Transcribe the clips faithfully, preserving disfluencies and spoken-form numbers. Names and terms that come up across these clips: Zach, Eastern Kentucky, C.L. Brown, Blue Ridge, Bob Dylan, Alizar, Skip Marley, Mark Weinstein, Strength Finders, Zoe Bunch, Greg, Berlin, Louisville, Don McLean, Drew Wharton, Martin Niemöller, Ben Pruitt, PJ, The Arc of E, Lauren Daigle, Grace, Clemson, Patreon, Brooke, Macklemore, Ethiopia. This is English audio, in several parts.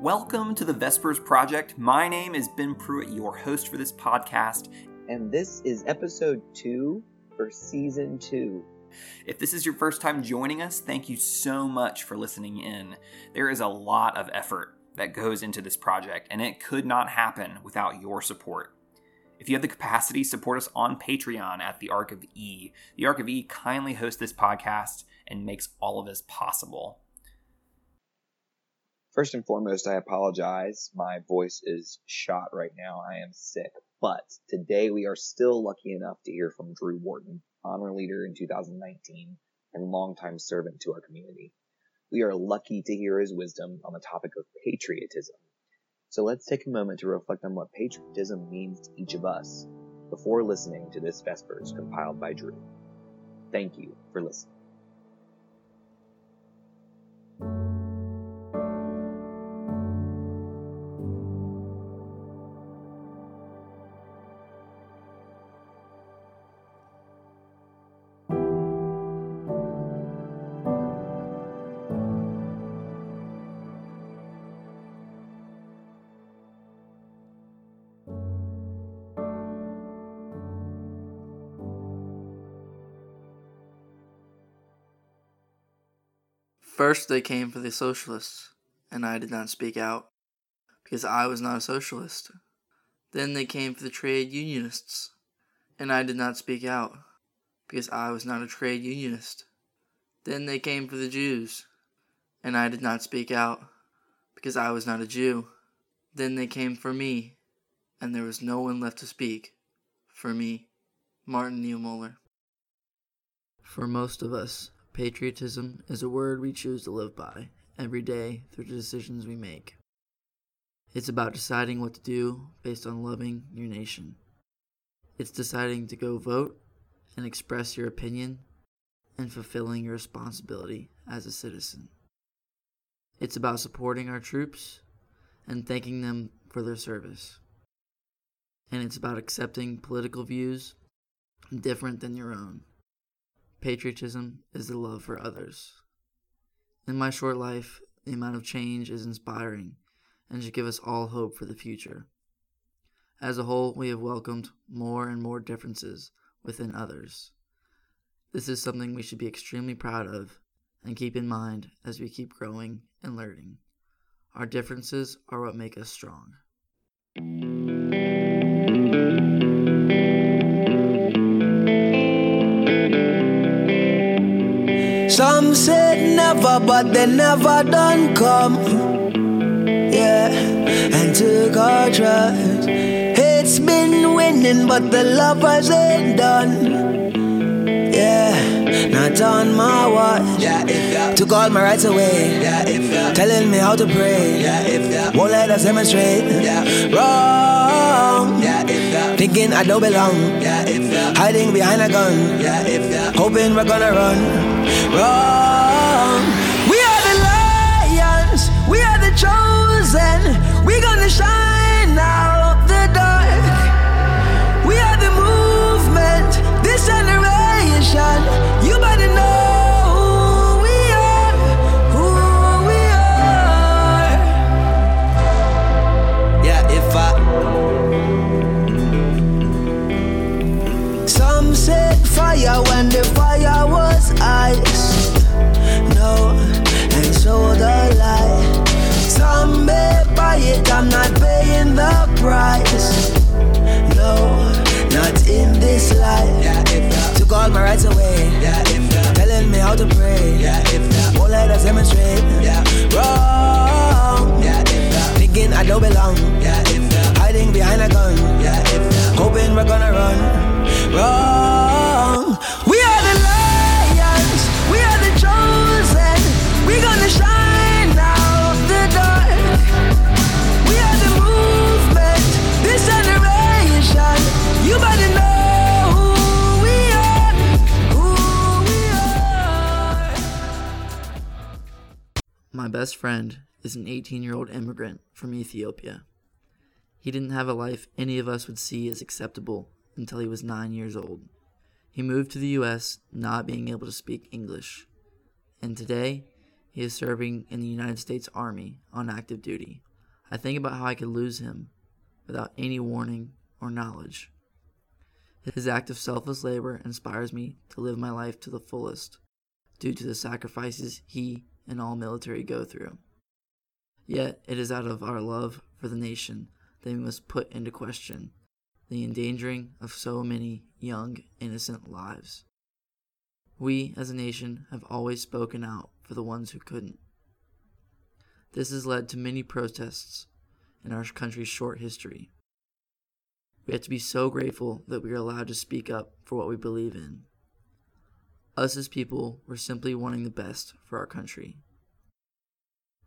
Welcome to the Vespers Project. My name is Ben Pruitt, your host for this podcast. And this is episode two for season two. If this is your first time joining us, thank you so much for listening in. There is a lot of effort that goes into this project, and it could not happen without your support. If you have the capacity, support us on Patreon at The Arc of E. The Arc of E kindly hosts this podcast and makes all of this possible. First and foremost, I apologize. My voice is shot right now. I am sick. But today we are still lucky enough to hear from Drew Wharton, honor leader in two thousand nineteen and longtime servant to our community. We are lucky to hear his wisdom on the topic of patriotism. So let's take a moment to reflect on what patriotism means to each of us before listening to this Vespers compiled by Drew. Thank you for listening. First they came for the socialists, and I did not speak out, because I was not a socialist. Then they came for the trade unionists, and I did not speak out, because I was not a trade unionist. Then they came for the Jews, and I did not speak out, because I was not a Jew. Then they came for me, and there was no one left to speak for me. Martin Niemöller. For most of us, patriotism is a word we choose to live by every day through the decisions we make. It's about deciding what to do based on loving your nation. It's deciding to go vote and express your opinion and fulfilling your responsibility as a citizen. It's about supporting our troops and thanking them for their service. And it's about accepting political views different than your own. Patriotism is the love for others. In my short life, the amount of change is inspiring and should give us all hope for the future. As a whole, we have welcomed more and more differences within others. This is something we should be extremely proud of and keep in mind as we keep growing and learning. Our differences are what make us strong. Some said never, but they never done come. Yeah, and took our trust. It's been winning, but the lovers ain't done. Yeah, not on my watch. Yeah, if, yeah. Took all my rights away. Yeah, if, yeah. Telling me how to pray. Yeah, if, yeah. Won't let us demonstrate. Yeah. Wrong. Yeah, if, yeah. Thinking I don't belong. Yeah, if, yeah. Hiding behind a gun. Yeah, if, yeah. Hoping we're gonna run. Wrong. We are the lions, we are the chosen, we're gonna shine out the dark. We are the movement, this generation, you better know who we are, who we are. Yeah, if I... Some said fire when the fire was ice. Some may buy it, I'm not paying the price. No, not in this life. Yeah, if took all my rights away. Yeah, if telling me how to pray. Yeah, if won't let us demonstrate. Yeah, wrong. Yeah, if thinking I don't belong. Yeah, if hiding behind a gun. Yeah, if hoping we're gonna run. Wrong. We are the lions. We are the chosen. We're gonna shine. My best friend is an eighteen-year-old immigrant from Ethiopia. He didn't have a life any of us would see as acceptable until he was nine years old. He moved to the U S not being able to speak English, and today he is serving in the United States Army on active duty I think about how I could lose him without any warning or knowledge. His act of selfless labor inspires me to live my life to the fullest due to the sacrifices he and all military go through. Yet it is out of our love for the nation that we must put into question the endangering of so many young, innocent lives. We, as a nation, have always spoken out for the ones who couldn't. This has led to many protests in our country's short history. We have to be so grateful that we are allowed to speak up for what we believe in. Us as people were simply wanting the best for our country.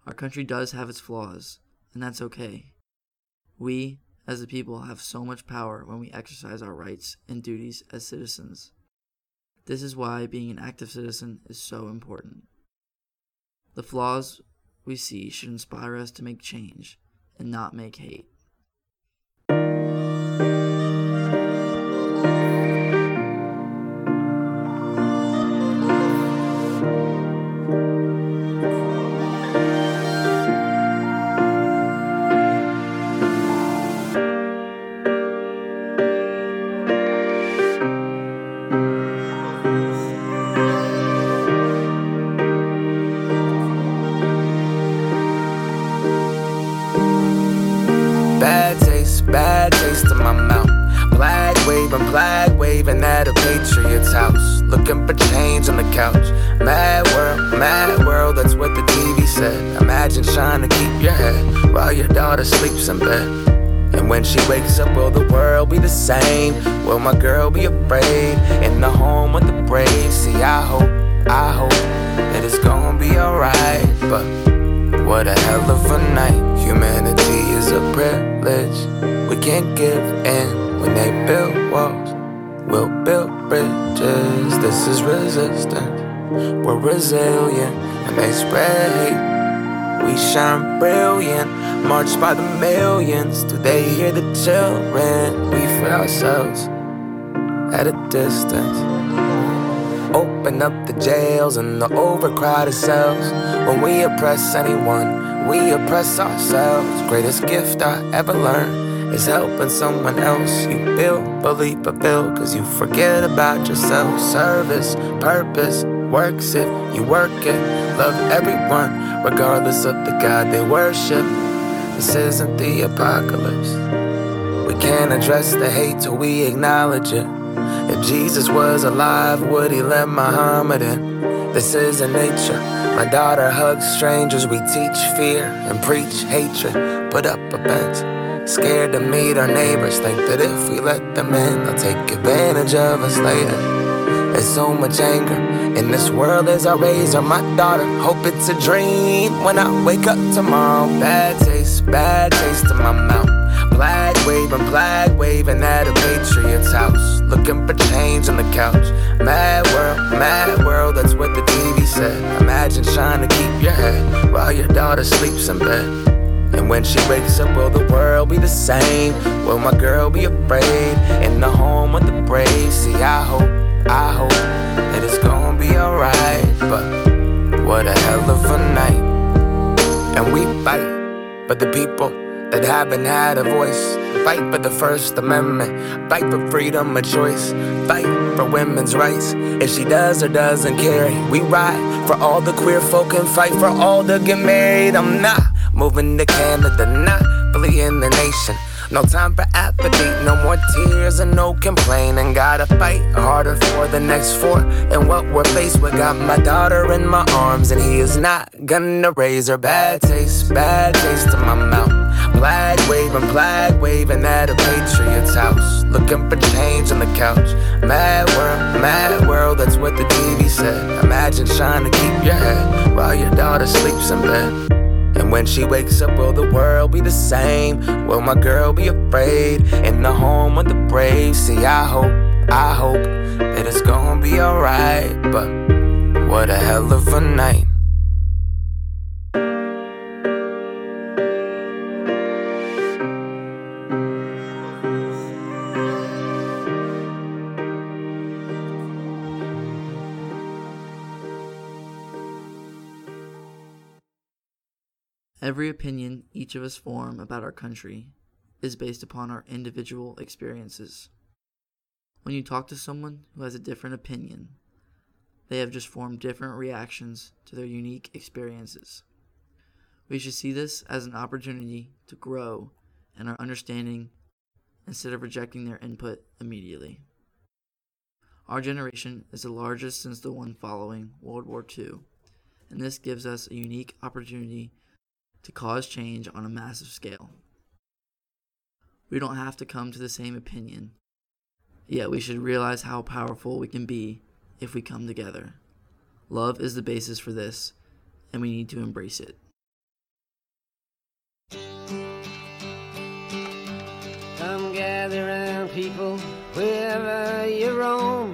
Our country does have its flaws, and that's okay. We, as a people, have so much power when we exercise our rights and duties as citizens. This is why being an active citizen is so important. The flaws we see should inspire us to make change and not make hate. At a patriot's house, looking for change on the couch. Mad world, mad world, that's what the T V said. Imagine trying to keep your head while your daughter sleeps in bed. And when she wakes up, will the world be the same? Will my girl be afraid? In the home of the brave. See, I hope, I hope that it's gonna be alright. But what a hell of a night. Humanity is a privilege. We can't give in when they build walls. We'll build bridges, this is resistance. We're resilient, and they spread hate. We shine brilliant, marched by the millions. Do they hear the children? We feel ourselves at a distance. Open up the jails and the overcrowded cells. When we oppress anyone, we oppress ourselves. Greatest gift I ever learned is helping someone else. You build, believe, fulfill, cause you forget about yourself. Service, purpose, works if you work it. Love everyone, regardless of the God they worship. This isn't the apocalypse. We can't address the hate till we acknowledge it. If Jesus was alive, would he let Muhammad in? This isn't nature. My daughter hugs strangers. We teach fear and preach hatred. Put up a fence. Scared to meet our neighbors, think that if we let them in, they'll take advantage of us later. There's so much anger in this world as I raise her. My daughter, hope it's a dream when I wake up tomorrow. Bad taste, bad taste in my mouth. Flag waving, flag waving at a patriot's house. Looking for change on the couch. Mad world, mad world, that's what the T V said. Imagine trying to keep your head while your daughter sleeps in bed. And when she wakes up, will the world be the same? Will my girl be afraid? In the home of the brave. See, I hope, I hope that it's gonna be alright. But what a hell of a night. And we fight for the people that haven't had a voice. Fight for the First Amendment. Fight for freedom of choice. Fight for women's rights. If she does or doesn't carry, we ride for all the queer folk and fight for all to get married. I'm not moving to Canada, not fleeing the nation. No time for apathy, no more tears and no complaining. Gotta fight harder for the next four and what we're faced with. Got my daughter in my arms and he is not gonna raise her. Bad taste, bad taste in my mouth. Flag waving, flag waving at a patriot's house. Looking for change on the couch. Mad world, mad world, that's what the T V said. Imagine trying to keep your head while your daughter sleeps in bed. And when she wakes up, will the world be the same? Will my girl be afraid? In the home of the brave. See, I hope, I hope that it's gonna be alright. But what a hell of a night. Every opinion each of us form about our country is based upon our individual experiences. When you talk to someone who has a different opinion, they have just formed different reactions to their unique experiences. We should see this as an opportunity to grow in our understanding instead of rejecting their input immediately. Our generation is the largest since the one following World War Two, and this gives us a unique opportunity to cause change on a massive scale. We don't have to come to the same opinion, yet we should realize how powerful we can be if we come together. Love is the basis for this, and we need to embrace it. Come gather round, people, wherever you roam,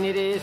It is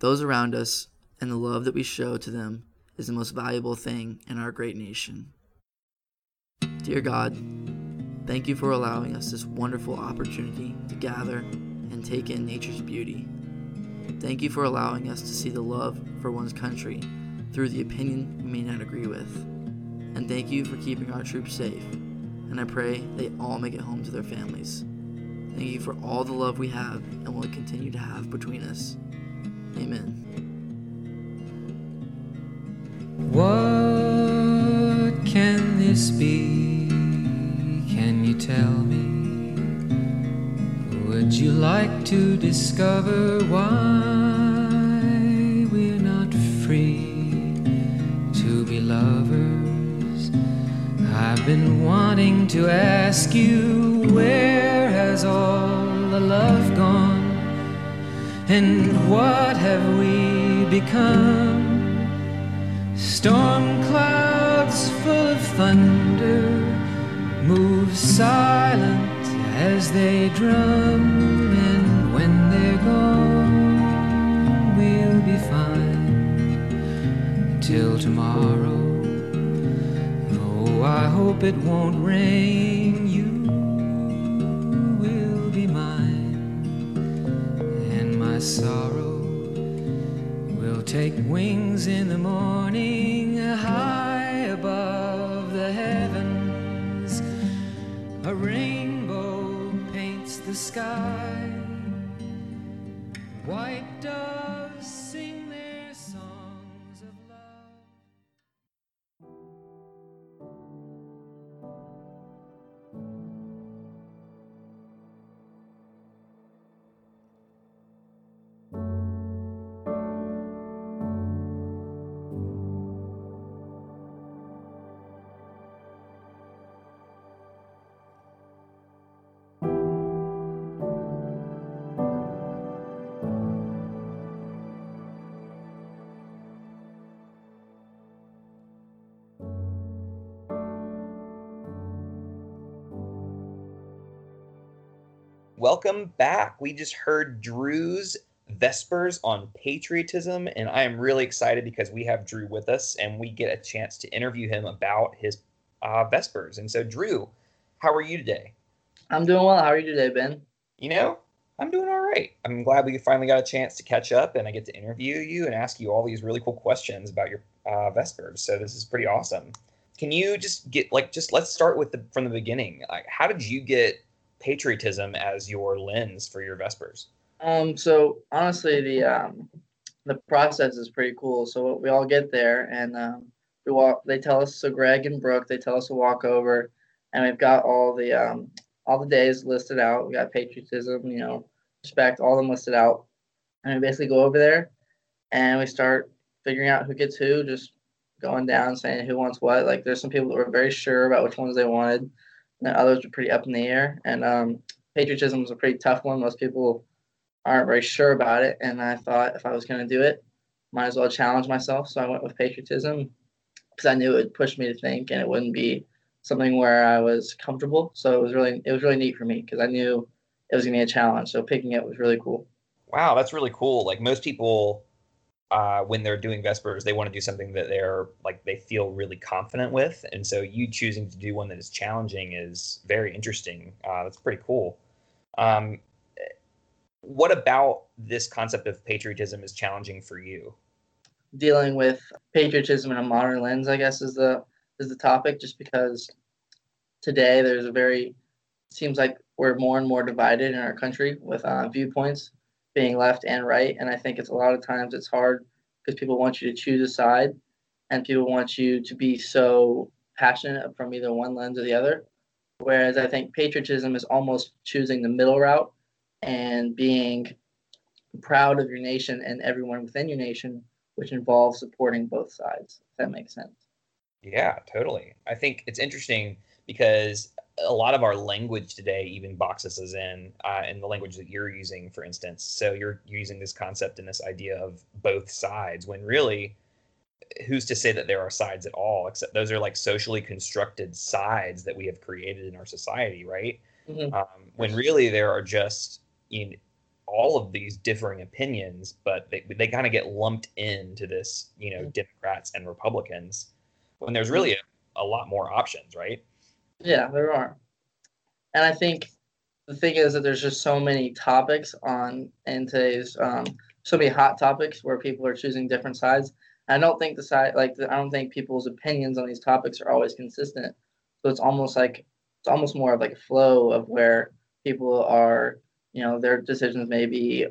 Those around us and the love that we show to them is the most valuable thing in our great nation. Dear God, thank you for allowing us this wonderful opportunity to gather and take in nature's beauty. Thank you for allowing us to see the love for one's country through the opinion we may not agree with. And thank you for keeping our troops safe, and I pray they all make it home to their families. Thank you for all the love we have and will continue to have between us. Amen. What can this be? Can you tell me? Would you like to discover why we're not free to be lovers? I've been wanting to ask you, where has all the love gone? And what have we become? Storm clouds full of thunder move silent as they drum, and when they're gone we'll be fine till tomorrow. Oh, I hope it won't rain, you will be mine, and my sorrow will take wings in the morning, high above the heavens. A rainbow paints the sky, white doves sing their songs of love. Welcome back. We just heard Drew's Vespers on patriotism, and I am really excited because we have Drew with us and we get a chance to interview him about his uh, Vespers. And so, Drew, how are you today? I'm doing well. How are you today, Ben? You know, I'm doing all right. I'm glad we finally got a chance to catch up and I get to interview you and ask you all these really cool questions about your uh, Vespers. So this is pretty awesome. Can you just get like just let's start with the from the beginning. Like, how did you get patriotism as your lens for your Vespers? Um, so honestly, the um, the process is pretty cool. So we all get there, and um, we walk. They tell us. So Greg and Brooke, they tell us to walk over, and we've got all the um, all the days listed out. We got patriotism, you know, respect, all of them listed out, and we basically go over there, and we start figuring out who gets who. Just going down, saying who wants what. Like there's some people that were very sure about which ones they wanted. And others were pretty up in the air, and um, patriotism was a pretty tough one. Most people aren't very sure about it, and I thought if I was going to do it, might as well challenge myself. So I went with patriotism because I knew it would push me to think, and it wouldn't be something where I was comfortable. So it was really, it was really neat for me because I knew it was going to be a challenge. So picking it was really cool. Wow, that's really cool. Like most people, uh, when they're doing Vespers, they want to do something that they're like, they feel really confident with. And so you choosing to do one that is challenging is very interesting. Uh, that's pretty cool. Um, what about this concept of patriotism is challenging for you? Dealing with patriotism in a modern lens, I guess, is the, is the topic, just because today there's a very, seems like we're more and more divided in our country with uh, viewpoints. Being left and right, and I think it's a lot of times it's hard because people want you to choose a side, and people want you to be so passionate from either one lens or the other, whereas I think patriotism is almost choosing the middle route and being proud of your nation and everyone within your nation, which involves supporting both sides, if that makes sense. Yeah, totally. I think it's interesting because a lot of our language today even boxes us in, uh, in the language that you're using, for instance. So you're using this concept and this idea of both sides, when really, who's to say that there are sides at all? Except those are like socially constructed sides that we have created in our society, right? Mm-hmm. Um, when really there are just in all of these differing opinions, but they they kind of get lumped into this, you know, mm-hmm. Democrats and Republicans, when there's really a, a lot more options, right? Yeah, there are. And I think the thing is that there's just so many topics on in today's, um, so many hot topics where people are choosing different sides. I don't think the side, like, I don't think people's opinions on these topics are always consistent. So it's almost like, it's almost more of like a flow of where people are, you know, their decisions may be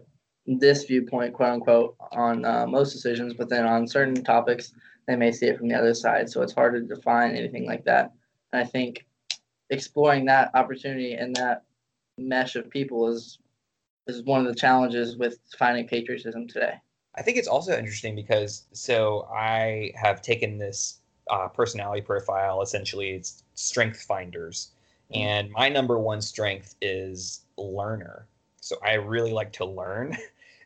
this viewpoint, quote unquote, on uh, most decisions, but then on certain topics, they may see it from the other side. So it's hard to define anything like that. And I think exploring that opportunity and that mesh of people is is one of the challenges with finding patriotism today. I think it's also interesting because so I have taken this uh, personality profile, essentially it's Strength Finders, mm-hmm. and my number one strength is learner. So I really like to learn,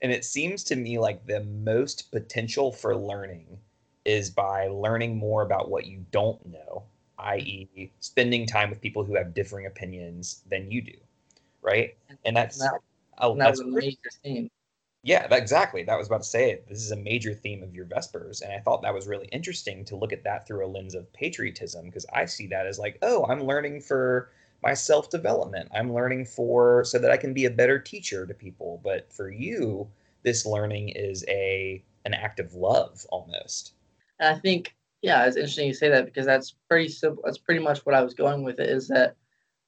And it seems to me like the most potential for learning is by learning more about what you don't know, that is spending time with people who have differing opinions than you do, right? And that's, that, oh, that that's was a major theme. Yeah, that, exactly. That was about to say it. This is a major theme of your Vespers. And I thought that was really interesting to look at that through a lens of patriotism, because I see that as like, oh, I'm learning for my self-development. I'm learning for so that I can be a better teacher to people. But for you, this learning is a an act of love almost. And I think, yeah, it's interesting you say that, because that's pretty simple. That's pretty much what I was going with it, is that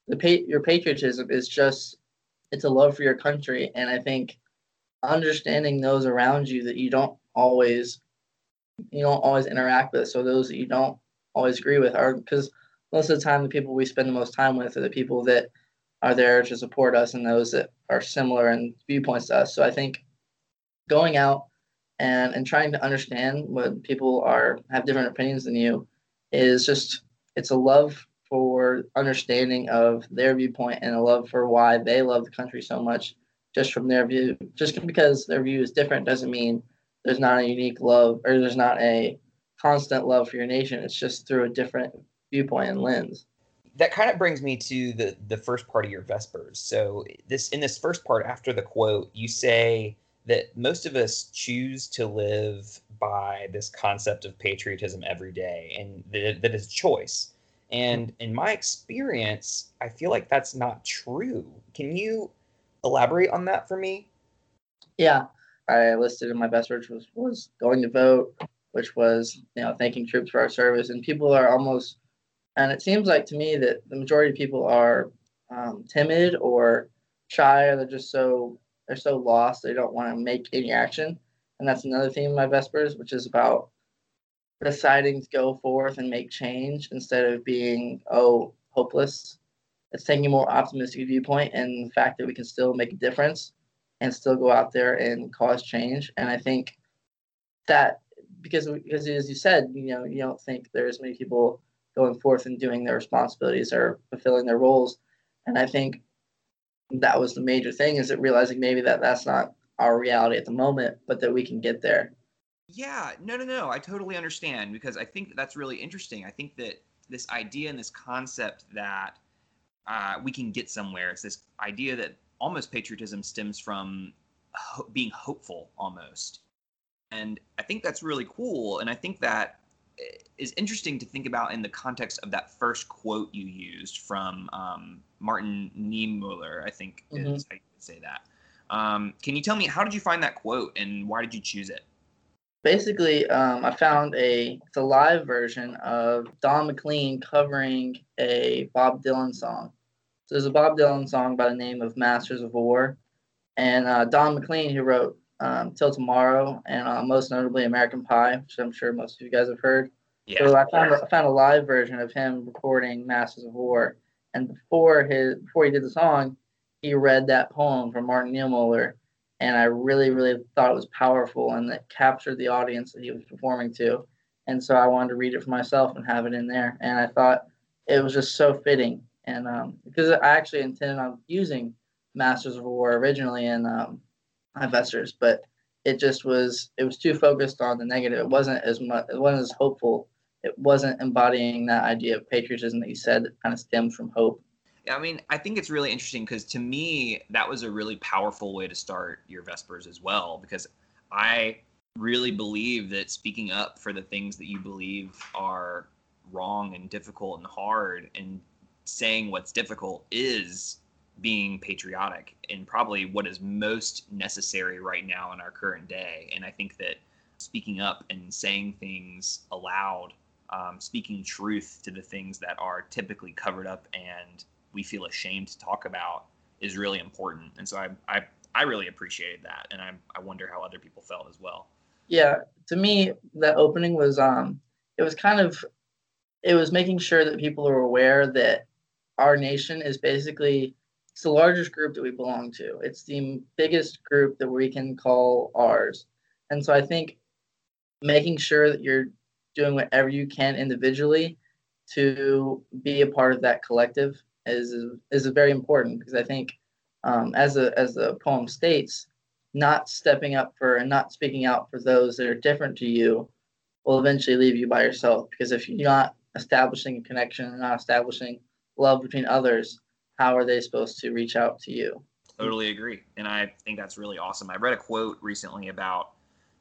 the pa- your patriotism is just, it's a love for your country. And I think understanding those around you that you don't always, you don't always interact with, so those that you don't always agree with are, because most of the time the people we spend the most time with are the people that are there to support us and those that are similar in viewpoints to us. So I think going out and, and trying to understand what people are, have different opinions than you, is just, it's a love for understanding of their viewpoint and a love for why they love the country so much just from their view. Just because their view is different doesn't mean there's not a unique love, or there's not a constant love for your nation. It's just through a different viewpoint and lens. That kind of brings me to the the first part of your Vespers. So this in this first part, after the quote, you say that most of us choose to live by this concept of patriotism every day, and that, that is choice. And in my experience, I feel like that's not true. Can you elaborate on that for me? Yeah, I listed in my Vespers was, was going to vote, which was, you know, thanking troops for our service. And people are almost, and it seems like to me that the majority of people are um, timid or shy, or they're just so, they're so lost, they don't want to make any action. And that's another theme of my Vespers, which is about deciding to go forth and make change instead of being, oh, hopeless. It's taking a more optimistic viewpoint and the fact that we can still make a difference and still go out there and cause change. And I think that because, because as you said, you know, you don't think there's many people going forth and doing their responsibilities or fulfilling their roles. And I think that was the major thing, is that realizing maybe that that's not our reality at the moment, but that we can get there. Yeah, no, no, no. I totally understand, because I think that's really interesting. I think that this idea and this concept that uh, we can get somewhere, it's this idea that almost patriotism stems from ho- being hopeful almost. And I think that's really cool. And I think that is interesting to think about in the context of that first quote you used from um, Martin Niemöller, I think mm-hmm. is how you would say that. Um, can you tell me, how did you find that quote and why did you choose it? Basically, um, I found a, it's a live version of Don McLean covering a Bob Dylan song. So there's a Bob Dylan song by the name of Masters of War. And uh, Don McLean, who wrote Um, Till Tomorrow, and uh, most notably American Pie, which I'm sure most of you guys have heard. Yeah. So I found, I found a live version of him recording Masters of War. And before his before he did the song, he read that poem from Martin Niemöller, and I really, really thought it was powerful and that captured the audience that he was performing to. And so I wanted to read it for myself and have it in there. And I thought it was just so fitting. And um, because I actually intended on using Masters of War originally in um, investors, but it just was, it was too focused on the negative. It wasn't as much, it wasn't as hopeful. It wasn't embodying that idea of patriotism that you said that kind of stems from hope. Yeah, I mean, I think it's really interesting, because to me, that was a really powerful way to start your Vespers as well, because I really believe that speaking up for the things that you believe are wrong and difficult and hard, and saying what's difficult is being patriotic, and probably what is most necessary right now in our current day. And I think that speaking up and saying things aloud, um, speaking truth to the things that are typically covered up and we feel ashamed to talk about, is really important. And so I I, I really appreciated that, and I I wonder how other people felt as well. Yeah, to me, that opening was um it was kind of it was making sure that people are aware that our nation is basically, it's the largest group that we belong to. It's the biggest group that we can call ours. And so I think making sure that you're doing whatever you can individually to be a part of that collective is is very important, because I think um, as a, as the poem states, not stepping up for and not speaking out for those that are different to you will eventually leave you by yourself. Because if you're not establishing a connection and not establishing love between others, how are they supposed to reach out to you? Totally agree. And I think that's really awesome. I read a quote recently about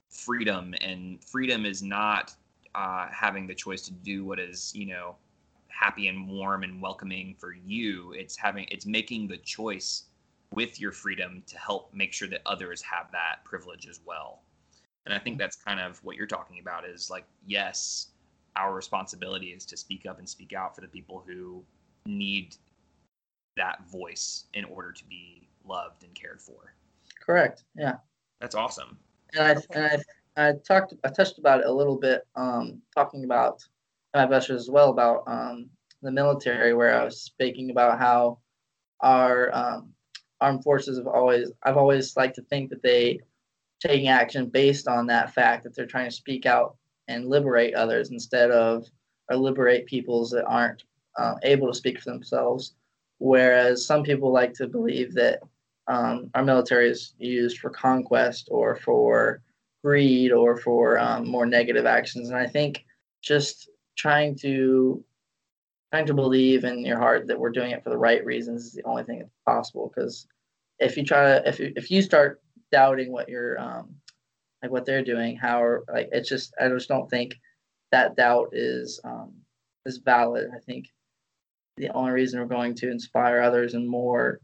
freedom, and freedom is not uh, having the choice to do what is, you know, happy and warm and welcoming for you. It's having, it's making the choice with your freedom to help make sure that others have that privilege as well. And I think that's kind of what you're talking about is like, yes, our responsibility is to speak up and speak out for the people who need that voice in order to be loved and cared for. Correct. Yeah. That's awesome. And I, and I, I talked, I touched about it a little bit, um, talking about my Vespers as well, about um, the military, where I was speaking about how our, um, armed forces have always, I've always liked to think that they taking action based on that fact that they're trying to speak out and liberate others instead of, or liberate peoples that aren't uh, able to speak for themselves. Whereas some people like to believe that um, our military is used for conquest or for greed or for um, more negative actions. And I think just trying to trying to believe in your heart that we're doing it for the right reasons is the only thing that's possible. Because if you try to, if you, if you start doubting what you're, um, like what they're doing, how, are, like, it's just, I just don't think that doubt is, um, is valid. I think the only reason we're going to inspire others and more,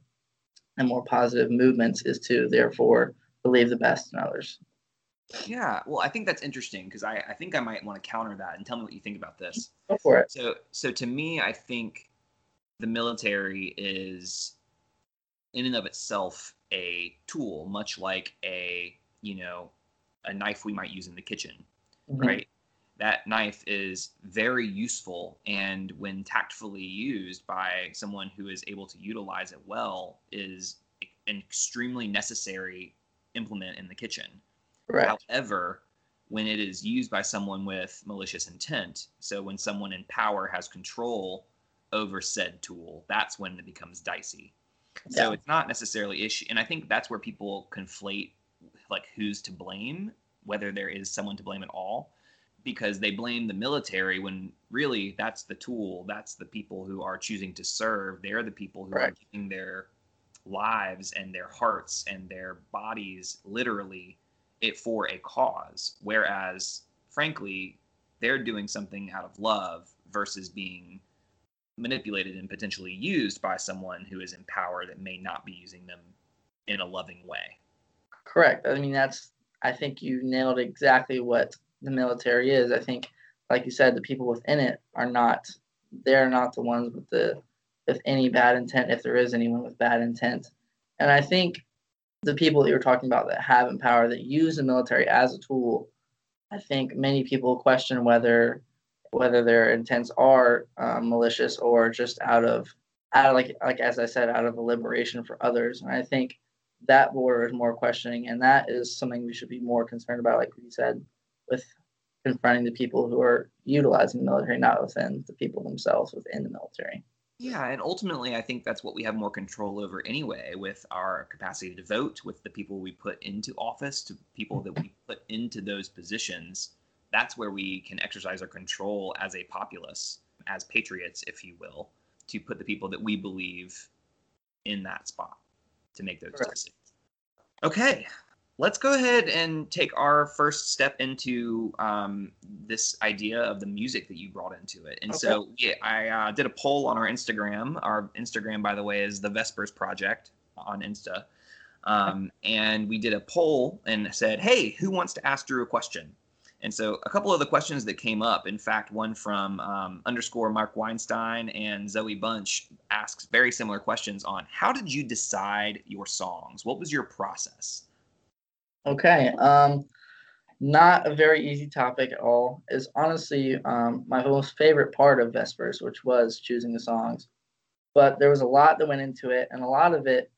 and more positive movements is to therefore believe the best in others. Yeah, well, I think that's interesting because I, I think I might want to counter that and tell me what you think about this. Go for it. So, so to me, I think the military is in and of itself a tool, much like a, you know, a knife we might use in the kitchen, mm-hmm. right? That knife is very useful, and when tactfully used by someone who is able to utilize it well, is an extremely necessary implement in the kitchen. Right. However, when it is used by someone with malicious intent, so when someone in power has control over said tool, that's when it becomes dicey. Yeah. So it's not necessarily issue, and I think that's where people conflate like who's to blame, whether there is someone to blame at all, because they blame the military when really that's the tool, that's the people who are choosing to serve, they're the people who right. are giving their lives and their hearts and their bodies literally it for a cause, whereas frankly they're doing something out of love versus being manipulated and potentially used by someone who is in power that may not be using them in a loving way. Correct. I mean, that's, I think you nailed exactly what the military is. I think, like you said, the people within it are not, they're not the ones with the, with any bad intent, if there is anyone with bad intent. And I think the people that you're talking about that have in power, that use the military as a tool, I think many people question whether whether their intents are um, malicious or just out of, out of like, like as I said, out of a liberation for others. And I think that border is more questioning, and that is something we should be more concerned about, like you said, with confronting the people who are utilizing the military, not within the people themselves within the military. Yeah, and ultimately, I think that's what we have more control over anyway, with our capacity to vote, with the people we put into office, to people that we put into those positions. That's where we can exercise our control as a populace, as patriots, if you will, to put the people that we believe in that spot to make those Correct. Decisions. Okay, let's go ahead and take our first step into um, this idea of the music that you brought into it. And okay. so yeah, I uh, did a poll on our Instagram. Our Instagram, by the way, is the Vespers Project on Insta. Um, and we did a poll and said, hey, who wants to ask Drew a question? And so a couple of the questions that came up, in fact, one from um, underscore Mark Weinstein and Zoe Bunch asks very similar questions on how did you decide your songs? What was your process? Okay. Um, not a very easy topic at all. It's honestly um, my most favorite part of Vespers, which was choosing the songs. But there was a lot that went into it, and a lot of it,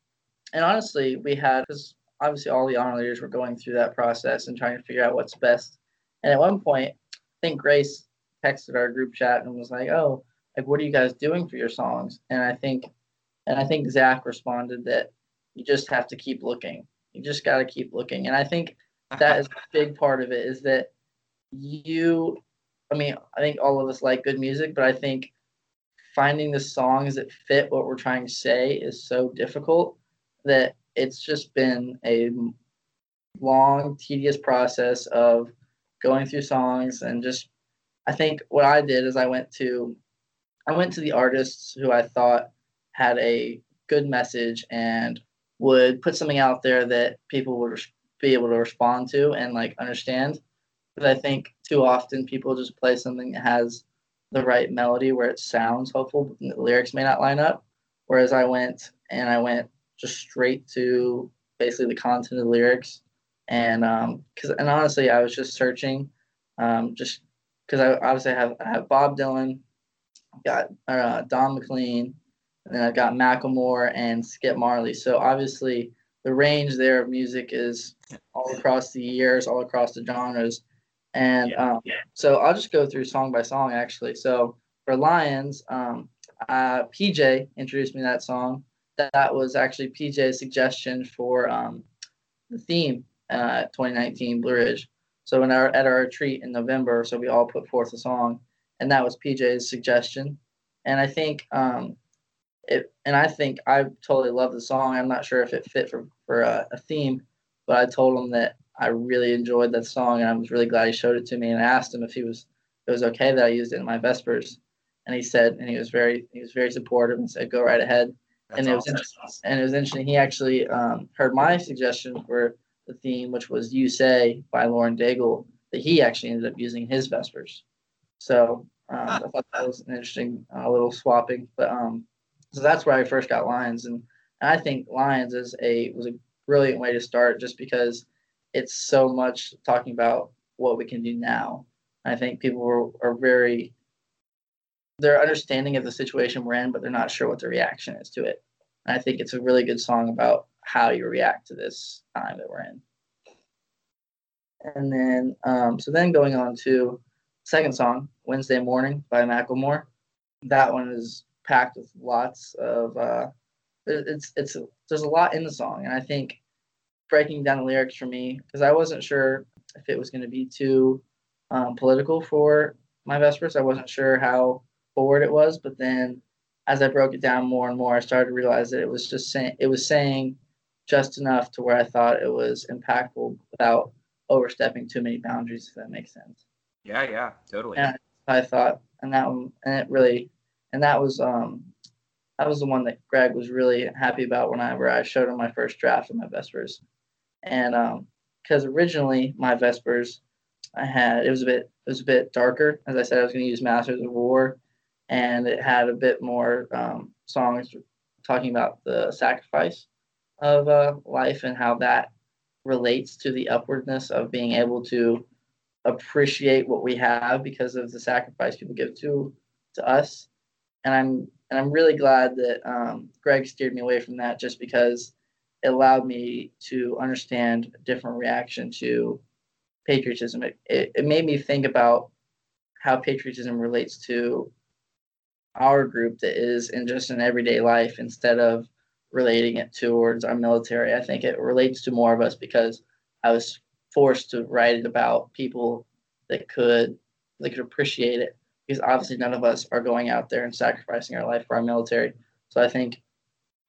and honestly, we had, because obviously all the honor leaders were going through that process and trying to figure out what's best. And at one point, I think Grace texted our group chat and was like, oh, like, what are you guys doing for your songs? And I think, and I think Zach responded that you just have to keep looking. You just got to keep looking. And I think that is a big part of it, is that you, I mean, I think all of us like good music, but I think finding the songs that fit what we're trying to say is so difficult that it's just been a long, tedious process of going through songs. And just, I think what I did is I went to, I went to the artists who I thought had a good message and would put something out there that people would be able to respond to and like understand. Because I think too often people just play something that has the right melody where it sounds hopeful, but the lyrics may not line up. Whereas I went and I went just straight to basically the content of the lyrics. And um, cause, and honestly, I was just searching, um, just because I obviously have I have Bob Dylan, got uh, Don McLean, and then I've got Macklemore and Skip Marley. So obviously the range there of music is all across the years, all across the genres. And yeah, um, yeah. so I'll just go through song by song, actually. So for Lions, um, uh, P J introduced me to that song. That, that was actually P J's suggestion for um, the theme, uh, twenty nineteen Blue Ridge. So in our, at our retreat in November, so we all put forth a song, and that was P J's suggestion. And I think um, it, and I think I totally love the song. I'm not sure if it fit for, for uh, a theme, but I told him that I really enjoyed that song, and I was really glad he showed it to me. And I asked him if he was, it was okay that I used it in my Vespers, and he said, and he was very, he was very supportive and said, go right ahead. That's and it awesome. was interesting. And it was interesting. He actually um, heard my suggestion for the theme, which was "You Say" by Lauren Daigle, that he actually ended up using his Vespers. So um, I thought that was an interesting uh, little swapping. But um, so that's where I first got Lions, and, and I think Lions is a was a brilliant way to start, just because it's so much talking about what we can do now. I think people are, are very, they're understanding of the situation we're in, but they're not sure what the reaction is to it. And I think it's a really good song about how you react to this time that we're in. And then, um, so then going on to second song, Wednesday Morning by Macklemore. That one is packed with lots of, uh, it's, it's, there's a lot in the song. And I think breaking down the lyrics for me, because I wasn't sure if it was going to be too um, political for my Vespers. I wasn't sure how forward it was, but then as I broke it down more and more, I started to realize that it was just saying it was saying just enough to where I thought it was impactful without overstepping too many boundaries, if that makes sense. Yeah, yeah, totally. And I, I thought, and that one, and it really, and that was um, that was the one that Greg was really happy about whenever I showed him my first draft of my Vespers. And um, because originally my Vespers, I had it was a bit it was a bit darker. As I said, I was going to use Masters of War, and it had a bit more um, songs talking about the sacrifice of uh, life and how that relates to the upwardness of being able to appreciate what we have because of the sacrifice people give to to us. And I'm and I'm really glad that um, Greg steered me away from that, just because it allowed me to understand a different reaction to patriotism. It, it, it made me think about how patriotism relates to our group that is in just an everyday life, instead of relating it towards our military. I think it relates to more of us because I was forced to write it about people that could, that could appreciate it, because obviously none of us are going out there and sacrificing our life for our military. So I think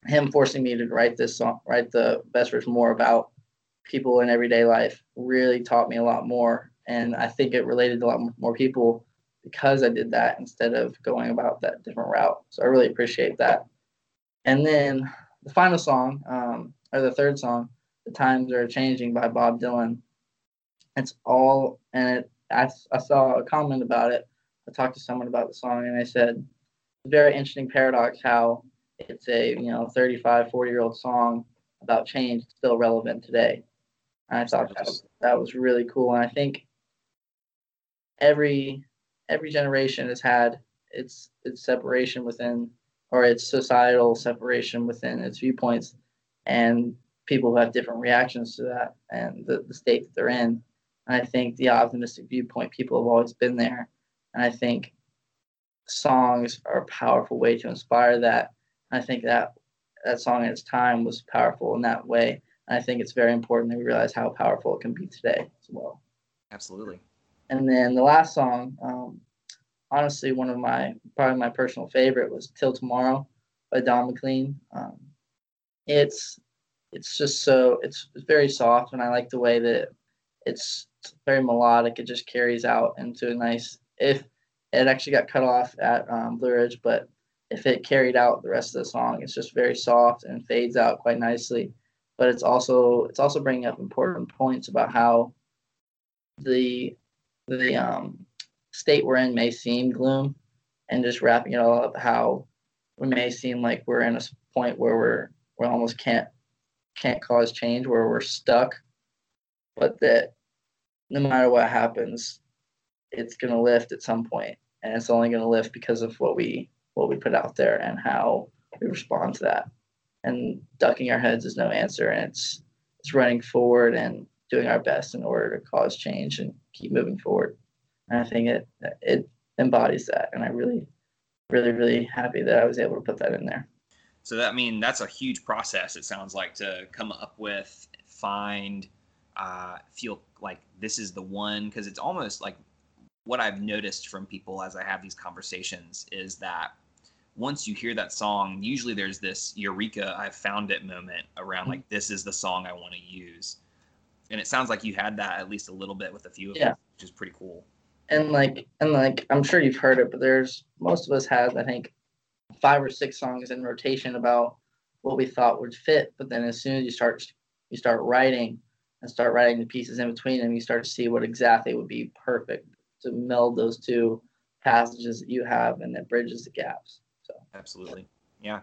him forcing me to write this song, write the Vespers more about people in everyday life, really taught me a lot more. And I think it related to a lot more people because I did that instead of going about that different route. So I really appreciate that. And then the final song, um, or the third song, The Times Are Changing by Bob Dylan. It's all, and it, I, I saw a comment about it. I talked to someone about the song, and I said, very interesting paradox how it's a, you know, thirty-five, forty-year-old song about change still relevant today. And I thought that was, that was really cool. And I think every every generation has had its its separation within, or its societal separation within its viewpoints, and people have different reactions to that and the, the state that they're in. And I think the optimistic viewpoint, people have always been there. And I think songs are a powerful way to inspire that. I think that that song at its time was powerful in that way. And I think it's very important that we realize how powerful it can be today as well. Absolutely. And then the last song, um, honestly, one of my, probably my personal favorite was Till Tomorrow by Don McLean. Um, it's, it's just so, it's, it's very soft, and I like the way that it's very melodic. It just carries out into a nice, if it actually got cut off at um, Blue Ridge, but if it carried out the rest of the song, it's just very soft and fades out quite nicely. But it's also, it's also bringing up important points about how the, the um, state we're in may seem gloom, and just wrapping it all up, how we may seem like we're in a point where we're, we almost can't, can't cause change, where we're stuck, but that no matter what happens, it's going to lift at some point, and it's only going to lift because of what we, what we put out there and how we respond to that. And ducking our heads is no answer, and it's, it's running forward and doing our best in order to cause change and keep moving forward. And I think it, it embodies that. And I really, really, really happy that I was able to put that in there. So that, I mean, that's a huge process. It sounds like, to come up with, find, uh, feel like this is the one, because it's almost like what I've noticed from people as I have these conversations is that once you hear that song, usually there's this eureka, I've found it moment around, mm-hmm. like, this is the song I want to use. And it sounds like you had that at least a little bit with a few of yeah. them, which is pretty cool. And like, and like, I'm sure you've heard it, but there's, most of us have, I think, five or six songs in rotation about what we thought would fit. But then as soon as you start, you start writing and start writing the pieces in between them, you start to see what exactly would be perfect to meld those two passages that you have, and that bridges the gaps. So absolutely. Yeah.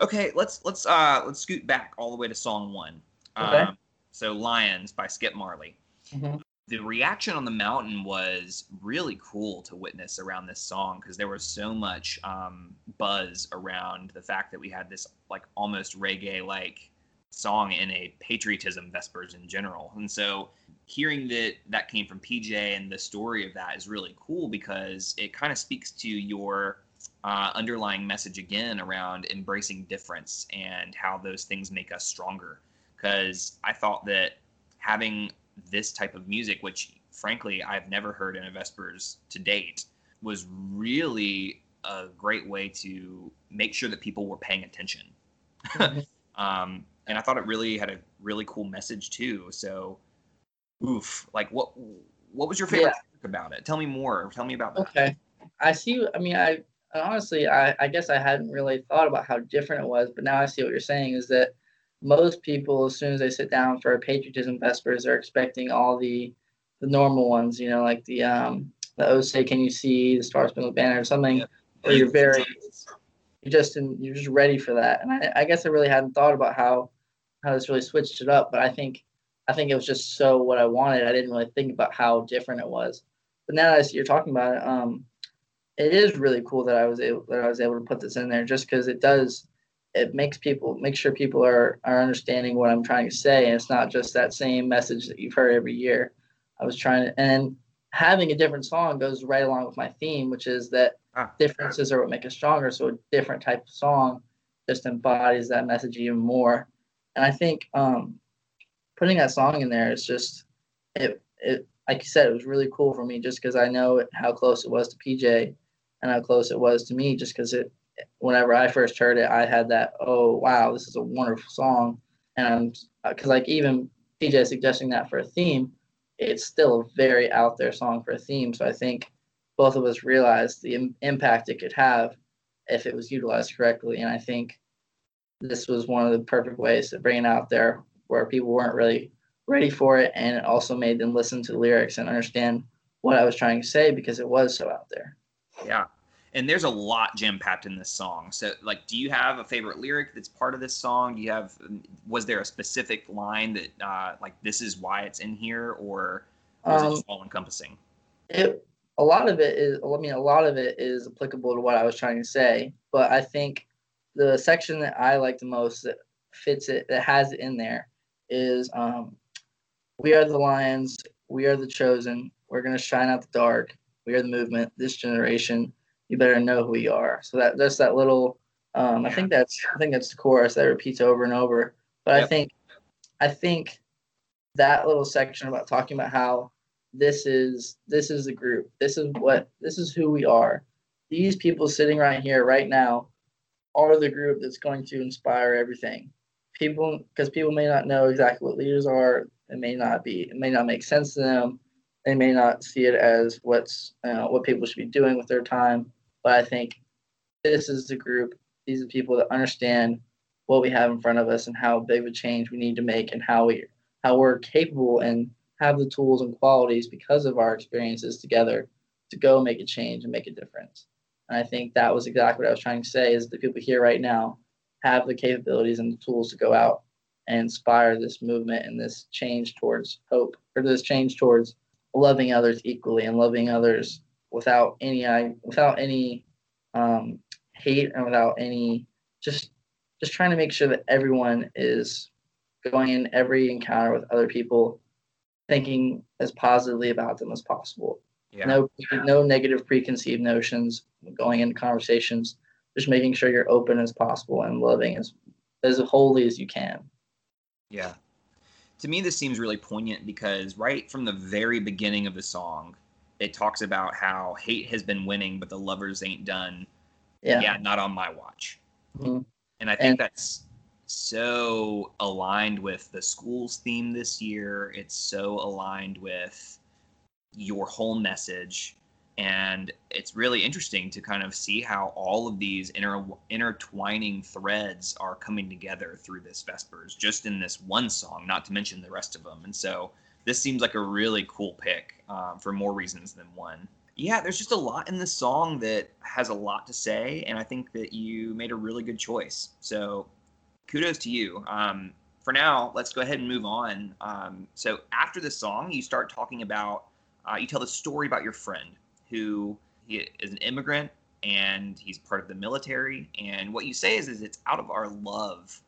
Okay. Let's, let's, uh, let's scoot back all the way to song one. Okay. Um, So Lions by Skip Marley. Mm-hmm. The reaction on the mountain was really cool to witness around this song, because there was so much um, buzz around the fact that we had this like almost reggae-like song in a patriotism Vespers in general. And so hearing that that came from P J and the story of that is really cool, because it kind of speaks to your uh, underlying message again around embracing difference and how those things make us stronger. Because I thought that having this type of music, which frankly I've never heard in a Vespers to date, was really a great way to make sure that people were paying attention. um, and I thought it really had a really cool message too. So, oof, like what what was your favorite yeah. about it? Tell me more. Tell me about that. Okay. I see. I mean, I honestly, I, I guess I hadn't really thought about how different it was, but now I see what you're saying is that most people, as soon as they sit down for a patriotism Vespers, are expecting all the the normal ones, you know, like the um the "Oh Say Can You See," the Star Spangled Banner, or something. Yep. Where you're very, you're just in, you're just ready for that. And I, I guess I really hadn't thought about how how this really switched it up. But I think I think it was just so what I wanted. I didn't really think about how different it was. But now that you're talking about it, um, it is really cool that I was able that I was able to put this in there, just because it does. It makes people make sure people are, are understanding what I'm trying to say. And it's not just that same message that you've heard every year. I was trying to, and having a different song goes right along with my theme, which is that ah. differences are what make us stronger. So a different type of song just embodies that message even more. And I think um, putting that song in there is just, it, it, like you said, it was really cool for me, just because I know how close it was to P J and how close it was to me, just because it, whenever I first heard it, I had that, oh, wow, this is a wonderful song. And because, like, even P J suggesting that for a theme, it's still a very out there song for a theme. So I think both of us realized the im- impact it could have if it was utilized correctly. And I think this was one of the perfect ways to bring it out there where people weren't really ready for it. And it also made them listen to the lyrics and understand what I was trying to say, because it was so out there. Yeah. And there's a lot jam-packed in this song. So, like, do you have a favorite lyric that's part of this song? Do you have, was there a specific line that, uh, like, this is why it's in here, or was um, it just all-encompassing? It, a lot of it is, I mean, a lot of it is applicable to what I was trying to say. But I think the section that I like the most that fits it, that has it in there, is um, we are the lions, we are the chosen, we're going to shine out the dark, we are the movement, this generation. You better know who we are. So that that's that little. Um, yeah. I think that's I think that's the chorus that repeats over and over. But yep. I think I think that little section about talking about how this is this is the group, this is what this is who we are. These people sitting right here, right now, are the group that's going to inspire everything. People, because people may not know exactly what leaders are. It may not be. It may not make sense to them. They may not see it as what's uh, what people should be doing with their time. But I think this is the group. These are the people that understand what we have in front of us and how big of a change we need to make and how we how we're capable and have the tools and qualities because of our experiences together to go make a change and make a difference. And I think that was exactly what I was trying to say, is the people here right now have the capabilities and the tools to go out and inspire this movement and this change towards hope, or this change towards loving others equally and loving others without any without any um, hate and without any just just trying to make sure that everyone is going in every encounter with other people thinking as positively about them as possible. Yeah. No, no negative preconceived notions going into conversations. Just making sure you're open as possible and loving as as wholly as you can. Yeah. To me, this seems really poignant because right from the very beginning of the song, it talks about how hate has been winning, but the lovers ain't done. Yeah. Yeah, not on my watch. Mm-hmm. And I think and, that's so aligned with the school's theme this year. It's so aligned with your whole message. And it's really interesting to kind of see how all of these inter- intertwining threads are coming together through this Vespers, just in this one song, not to mention the rest of them. And so this seems like a really cool pick um, for more reasons than one. Yeah, there's just a lot in this song that has a lot to say, and I think that you made a really good choice. So kudos to you. Um, for now, let's go ahead and move on. Um, so after this song, you start talking about, uh, you tell the story about your friend, who he is an immigrant and he's part of the military. And what you say is, is it's out of our love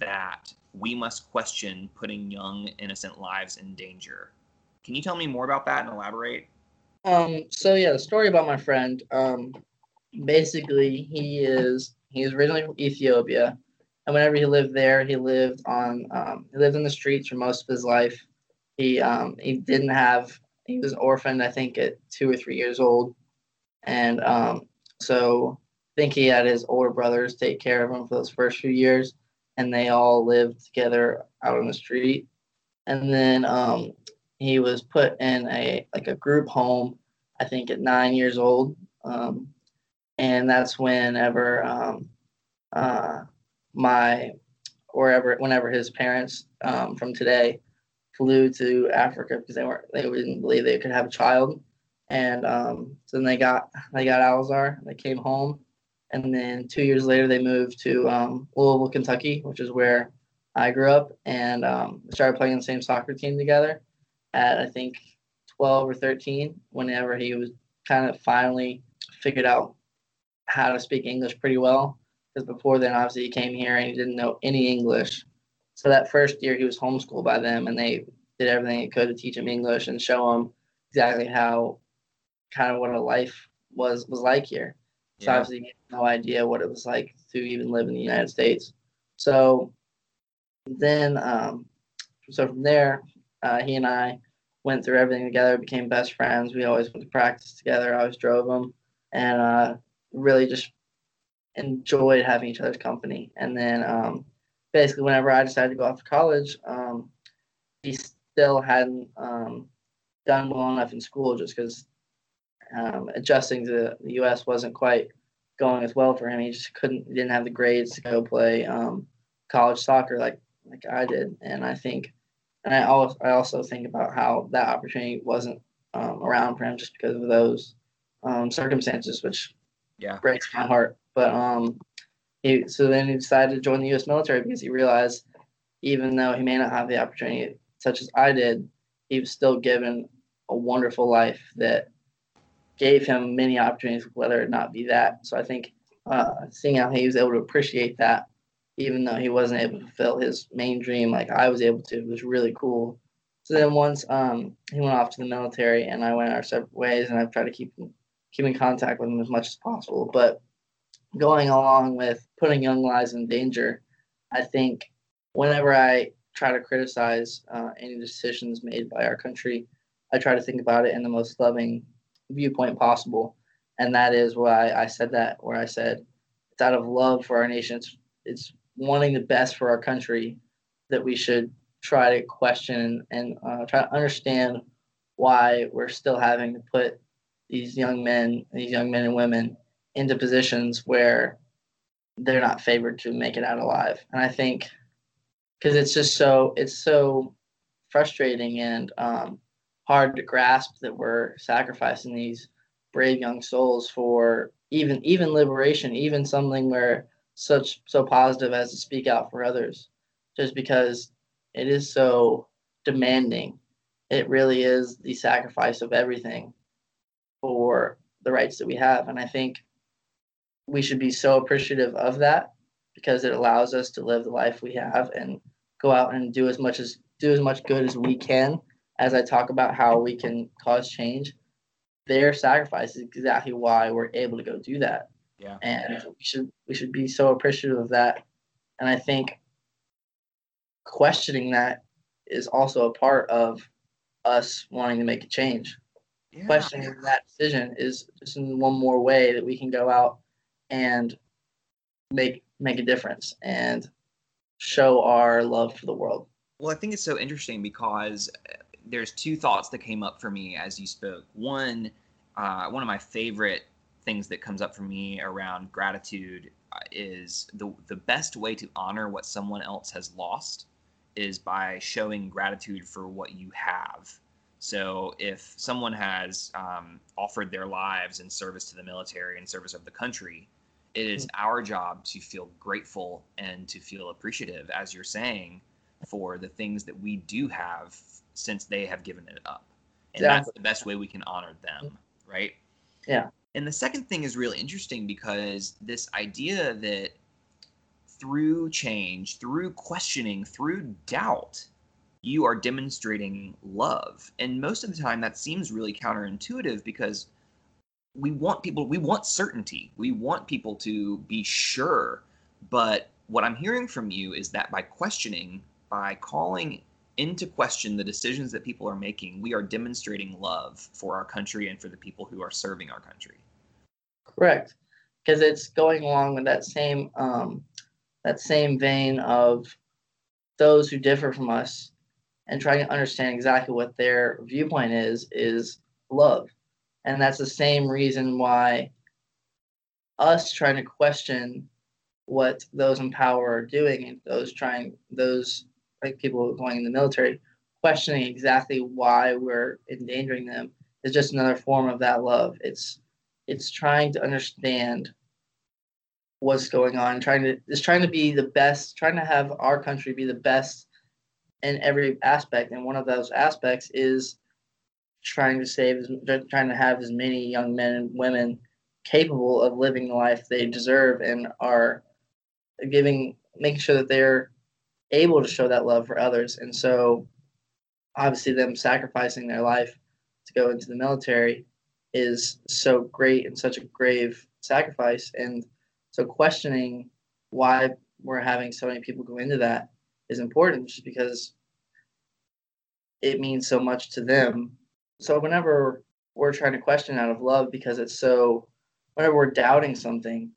that we must question putting young, innocent lives in danger. Can you tell me more about that and elaborate? Um, so yeah, the story about my friend, um, basically he is, he is originally from Ethiopia. And whenever he lived there, he lived on, um, he lived in the streets for most of his life. He, um, he didn't have, He was an orphan, I think, at two or three years old. And um, so I think he had his older brothers take care of him for those first few years. And they all lived together out on the street. And then um, he was put in a like a group home, I think, at nine years old. Um, and that's whenever um, uh, my wherever whenever his parents um, from today flew to Africa because they weren't they didn't believe they could have a child. And um, so then they got they got Alizar, they came home, and then two years later they moved to um, Louisville, Kentucky, which is where I grew up, and um, started playing the same soccer team together at I think twelve or thirteen, whenever he was kind of finally figured out how to speak English pretty well, because before then obviously he came here and he didn't know any English. So that first year he was homeschooled by them, and they did everything they could to teach him English and show him exactly how kind of what a life was was like here. Yeah. So obviously he had no idea what it was like to even live in the United States. So then um, so from there, uh, he and I went through everything together, became best friends. We always went to practice together. I always drove him, and uh, really just enjoyed having each other's company. And then um, basically, whenever I decided to go off to college, um, he still hadn't um, done well enough in school, just because um, adjusting to the U S wasn't quite going as well for him. He just couldn't, he didn't have the grades to go play um, college soccer like like I did. And I think, and I also I also think about how that opportunity wasn't um, around for him just because of those um, circumstances, which yeah. breaks my heart. But um. He, so then he decided to join the U S military because he realized even though he may not have the opportunity such as I did, he was still given a wonderful life that gave him many opportunities, whether it not be that. So I think uh, seeing how he was able to appreciate that, even though he wasn't able to fulfill his main dream like I was able to, was really cool. So then once um, he went off to the military and I went our separate ways, and I've tried to keep, keep in contact with him as much as possible. But going along with putting young lives in danger, I think whenever I try to criticize uh, any decisions made by our country. I try to think about it in the most loving viewpoint possible. And that is why I said that, where I said it's out of love for our nation. It's, it's wanting the best for our country that we should try to question and uh, try to understand why we're still having to put these young men, these young men and women into positions where they're not favored to make it out alive. And I think because it's just so, it's so frustrating and um, hard to grasp that we're sacrificing these brave young souls for even even liberation, even something where such so positive as to speak out for others, just because it is so demanding. It really is the sacrifice of everything for the rights that we have. And I think we should be so appreciative of that, because it allows us to live the life we have and go out and do as much as do as much good as we can. As I talk about how we can cause change, their sacrifice is exactly why we're able to go do that. Yeah. And yeah. we should we should be so appreciative of that. And I think questioning that is also a part of us wanting to make a change. Yeah. Questioning that decision is just one more way that we can go out and make make a difference and show our love for the world. Well, I think it's so interesting because there's two thoughts that came up for me as you spoke. One, uh, one of my favorite things that comes up for me around gratitude is the the best way to honor what someone else has lost is by showing gratitude for what you have. So if someone has um, offered their lives in service to the military and service of the country, it is our job to feel grateful and to feel appreciative, as you're saying, for the things that we do have since they have given it up. And yeah. that's the best way we can honor them, right? Yeah. And the second thing is really interesting because this idea that through change, through questioning, through doubt, you are demonstrating love. And most of the time that seems really counterintuitive because we want people, we want certainty. We want people to be sure. But what I'm hearing from you is that by questioning, by calling into question the decisions that people are making, we are demonstrating love for our country and for the people who are serving our country. Correct. Because it's going along with that same um, that same vein of those who differ from us and trying to understand exactly what their viewpoint is, is love. And that's the same reason why us trying to question what those in power are doing and those trying, those like people going in the military, questioning exactly why we're endangering them is just another form of that love. It's it's trying to understand what's going on, trying to it's trying to be the best, trying to have our country be the best in every aspect. And one of those aspects is trying to save, trying to have as many young men and women capable of living the life they deserve and are giving, making sure that they're able to show that love for others. And so obviously them sacrificing their life to go into the military is so great and such a grave sacrifice. And so questioning why we're having so many people go into that is important just because it means so much to them. So whenever we're trying to question out of love, because it's so, whenever we're doubting something,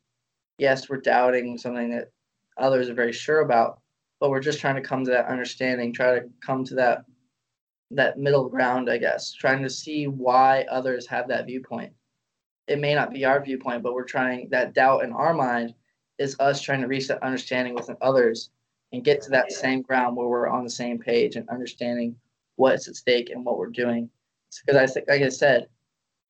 yes, we're doubting something that others are very sure about, but we're just trying to come to that understanding, try to come to that that middle ground, I guess, trying to see why others have that viewpoint. It may not be our viewpoint, but we're trying, that doubt in our mind is us trying to reach that understanding with others and get to that same ground where we're on the same page and understanding what's at stake and what we're doing. Because I think, like I said,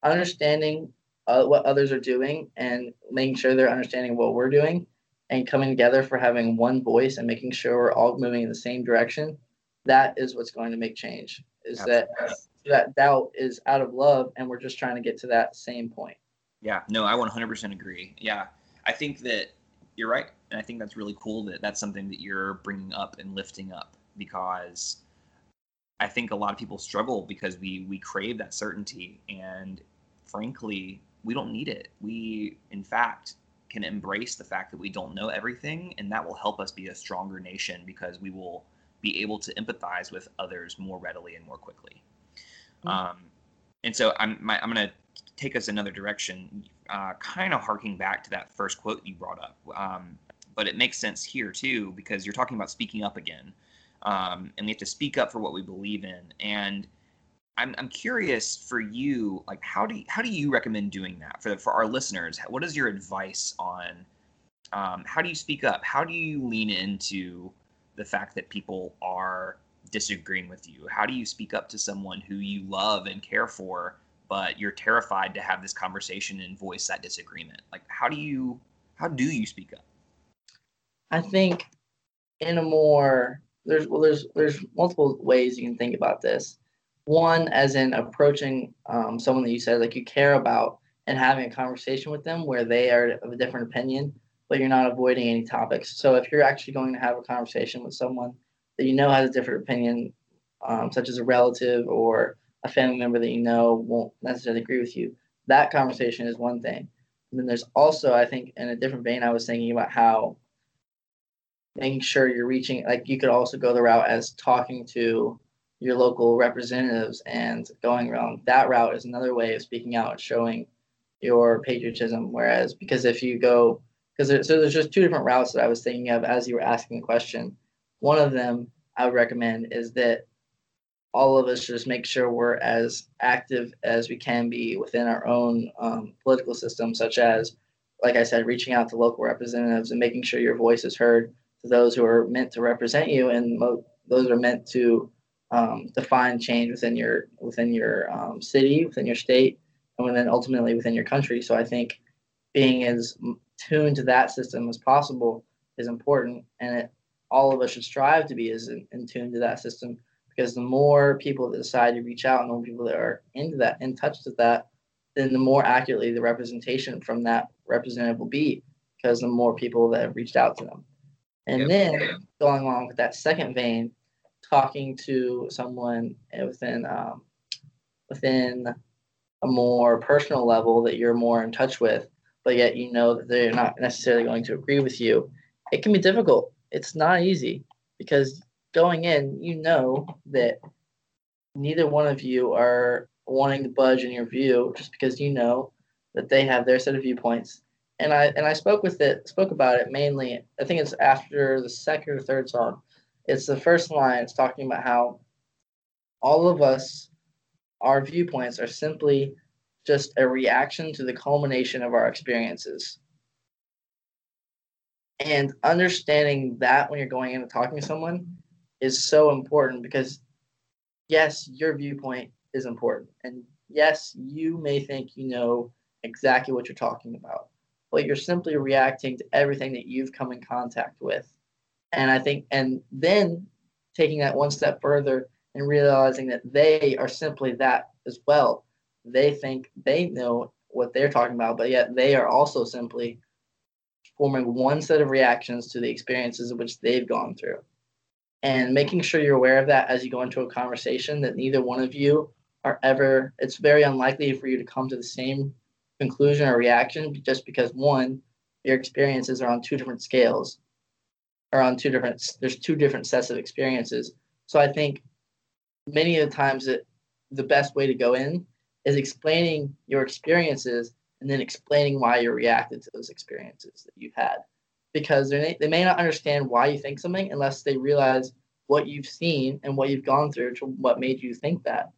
understanding uh, what others are doing and making sure they're understanding what we're doing and coming together for having one voice and making sure we're all moving in the same direction, that is what's going to make change, is Absolutely. that that doubt is out of love, and we're just trying to get to that same point. Yeah, no, I one hundred percent agree. Yeah, I think that you're right, and I think that's really cool that that's something that you're bringing up and lifting up, because I think a lot of people struggle because we we crave that certainty, and frankly, we don't need it. We, in fact, can embrace the fact that we don't know everything, and that will help us be a stronger nation because we will be able to empathize with others more readily and more quickly. Mm-hmm. Um, and so I'm my, I'm going to take us another direction, uh, kind of harking back to that first quote you brought up. Um, but it makes sense here, too, because you're talking about speaking up again. Um, and we have to speak up for what we believe in. And I'm I'm curious for you, like, how do you, how do you recommend doing that for the, for our listeners? What is your advice on um, how do you speak up? How do you lean into the fact that people are disagreeing with you? How do you speak up to someone who you love and care for, but you're terrified to have this conversation and voice that disagreement? Like, how do you how do you speak up? I think in a more there's well there's there's multiple ways you can think about this. One, as in approaching um, someone that you said, like, you care about and having a conversation with them where they are of a different opinion, but you're not avoiding any topics. So if you're actually going to have a conversation with someone that you know has a different opinion, um, such as a relative or a family member that you know won't necessarily agree with you, that conversation is one thing. And then there's also, I think, in a different vein, I was thinking about how making sure you're reaching, like, you could also go the route as talking to your local representatives and going around that route is another way of speaking out, showing your patriotism. Whereas, because if you go, because there, so there's just two different routes that I was thinking of as you were asking the question. One of them I would recommend is that all of us just make sure we're as active as we can be within our own um, political system, such as, like I said, reaching out to local representatives and making sure your voice is heard to those who are meant to represent you and mo- those are meant to Um, define change within your within your um, city, within your state, and then ultimately within your country. So I think being as tuned to that system as possible is important, and it, all of us should strive to be as in, in tune to that system, because the more people that decide to reach out and the more people that are into that, in touch with that, then the more accurately the representation from that representative will be, because the more people that have reached out to them. And yep. Then going along with that second vein, talking to someone within um, within a more personal level that you're more in touch with, but yet you know that they're not necessarily going to agree with you, it can be difficult. It's not easy, because going in, you know that neither one of you are wanting to budge in your view, just because you know that they have their set of viewpoints. And I and I spoke with it spoke about it mainly. I think it's after the second or third song. It's the first line. It's talking about how all of us, our viewpoints are simply just a reaction to the culmination of our experiences. And understanding that when you're going in and talking to someone is so important, because, yes, your viewpoint is important. And, yes, you may think you know exactly what you're talking about, but you're simply reacting to everything that you've come in contact with. And I think, and then taking that one step further and realizing that they are simply that as well. They think they know what they're talking about, but yet they are also simply forming one set of reactions to the experiences in which they've gone through. And making sure you're aware of that as you go into a conversation, that neither one of you are ever, it's very unlikely for you to come to the same conclusion or reaction, just because, one, your experiences are on two different scales. Are on two different, there's two different sets of experiences. So I think many of the times that the best way to go in is explaining your experiences and then explaining why you reacted to those experiences that you've had. Because they may not understand why you think something unless they realize what you've seen and what you've gone through to what made you think that.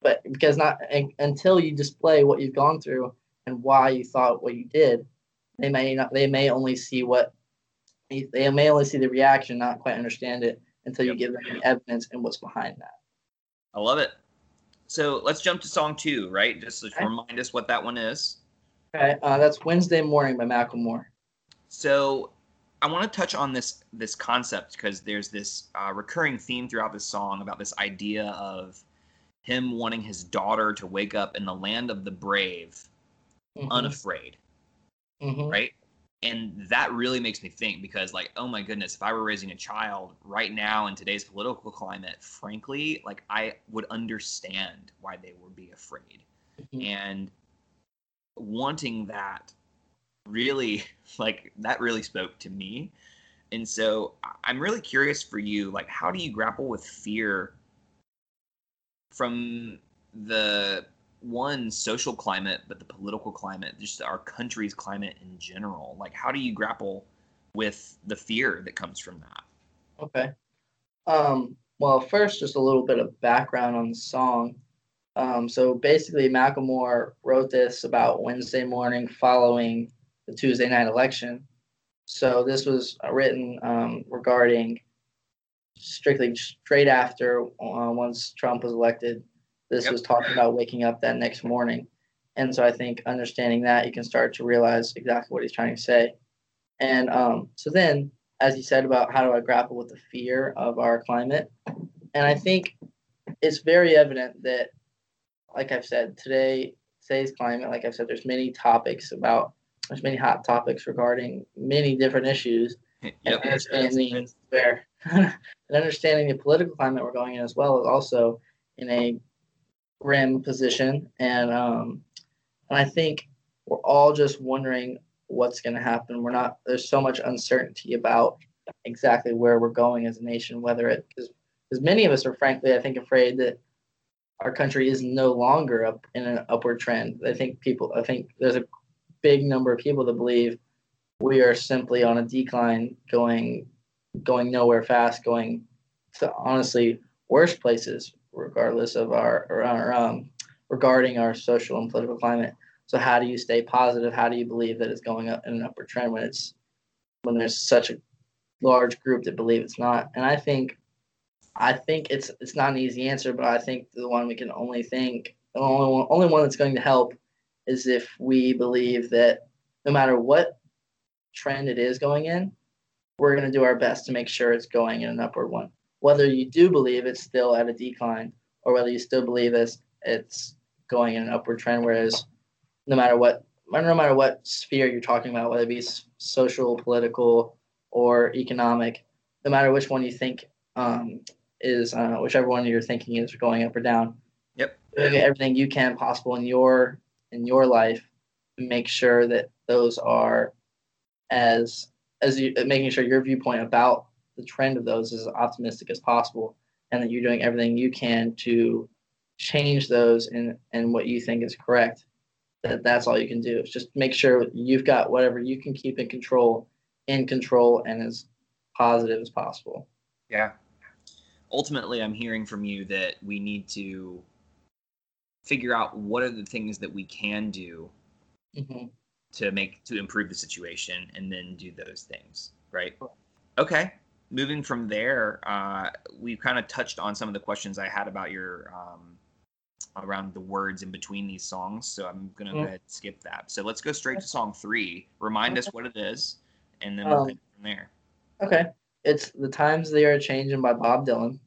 But because not until you display what you've gone through and why you thought what you did, they may not, they may only see what They may only see the reaction, not quite understand it until you yep. give them the evidence and what's behind that. I love it. So let's jump to song two, right? Just to okay. remind us what that one is. Okay, uh, that's Wednesday Morning by Macklemore. So I want to touch on this this concept, because there's this uh, recurring theme throughout this song about this idea of him wanting his daughter to wake up in the land of the brave, mm-hmm. unafraid, mm-hmm. right? And that really makes me think, because, like, oh my goodness, if I were raising a child right now in today's political climate, frankly, like, I would understand why they would be afraid. Mm-hmm. And wanting that really, like, that really spoke to me. And so I'm really curious for you, like, how do you grapple with fear from the one social climate, but the political climate, just our country's climate in general? Like, how do you grapple with the fear that comes from that? Okay. Um, well, first, just a little bit of background on the song. Um, so basically, Macklemore wrote this about Wednesday morning following the Tuesday night election. So this was written um, regarding strictly straight after uh, once Trump was elected. This yep. was talking about waking up that next morning. And so I think understanding that, you can start to realize exactly what he's trying to say. And um, so then, as you said about how do I grapple with the fear of our climate, and I think it's very evident that, like I've said, today today's climate, like I've said, there's many topics about, there's many hot topics regarding many different issues, yep, and understanding where, and understanding the political climate we're going in as well is also in a grim position, and um, and I think we're all just wondering what's going to happen. We're not, there's so much uncertainty about exactly where we're going as a nation, whether it is, because many of us are frankly, I think, afraid that our country is no longer up in an upward trend. I think people, I think there's a big number of people that believe we are simply on a decline, going going nowhere fast, going to honestly worse places, regardless of our, our um, regarding our social and political climate. So how do you stay positive? How do you believe that it's going up in an upward trend when it's, when there's such a large group that believe it's not? And I think, I think it's it's not an easy answer, but I think the one we can only think, the only one, only one that's going to help is if we believe that no matter what trend it is going in, we're going to do our best to make sure it's going in an upward one. Whether you do believe it's still at a decline or whether you still believe it's, it's going in an upward trend, whereas no matter what, no matter what sphere you're talking about, whether it be social, political, or economic, no matter which one you think um, is, uh, whichever one you're thinking is going up or down, yep, doing everything you can possible in your in your life to make sure that those are as as you making sure your viewpoint about the trend of those is as optimistic as possible, and that you're doing everything you can to change those in and what you think is correct. That that's all you can do. It's just make sure you've got whatever you can keep in control, in control and as positive as possible. Yeah. Ultimately, I'm hearing from you that we need to figure out what are the things that we can do mm-hmm. to make, to improve the situation, and then do those things. Right. Cool. Okay. Moving from there, uh, we've kind of touched on some of the questions I had about your, um, around the words in between these songs, so I'm going to mm-hmm. go ahead and skip that. So let's go straight to song three. Remind okay. us what it is, and then we'll um, go from there. Okay. It's The Times They Are Changin' by Bob Dylan.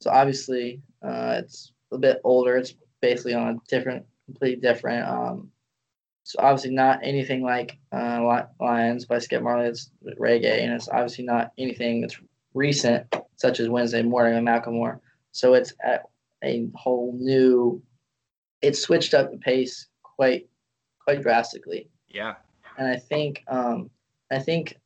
So obviously, uh, it's a bit older. It's basically on a different, completely different. Um, so obviously not anything like uh, Lions by Skip Marley. It's reggae, and it's obviously not anything that's recent, such as Wednesday Morning by Macklemore. So it's at a whole new, it switched up the pace quite quite drastically. Yeah. And I think um I think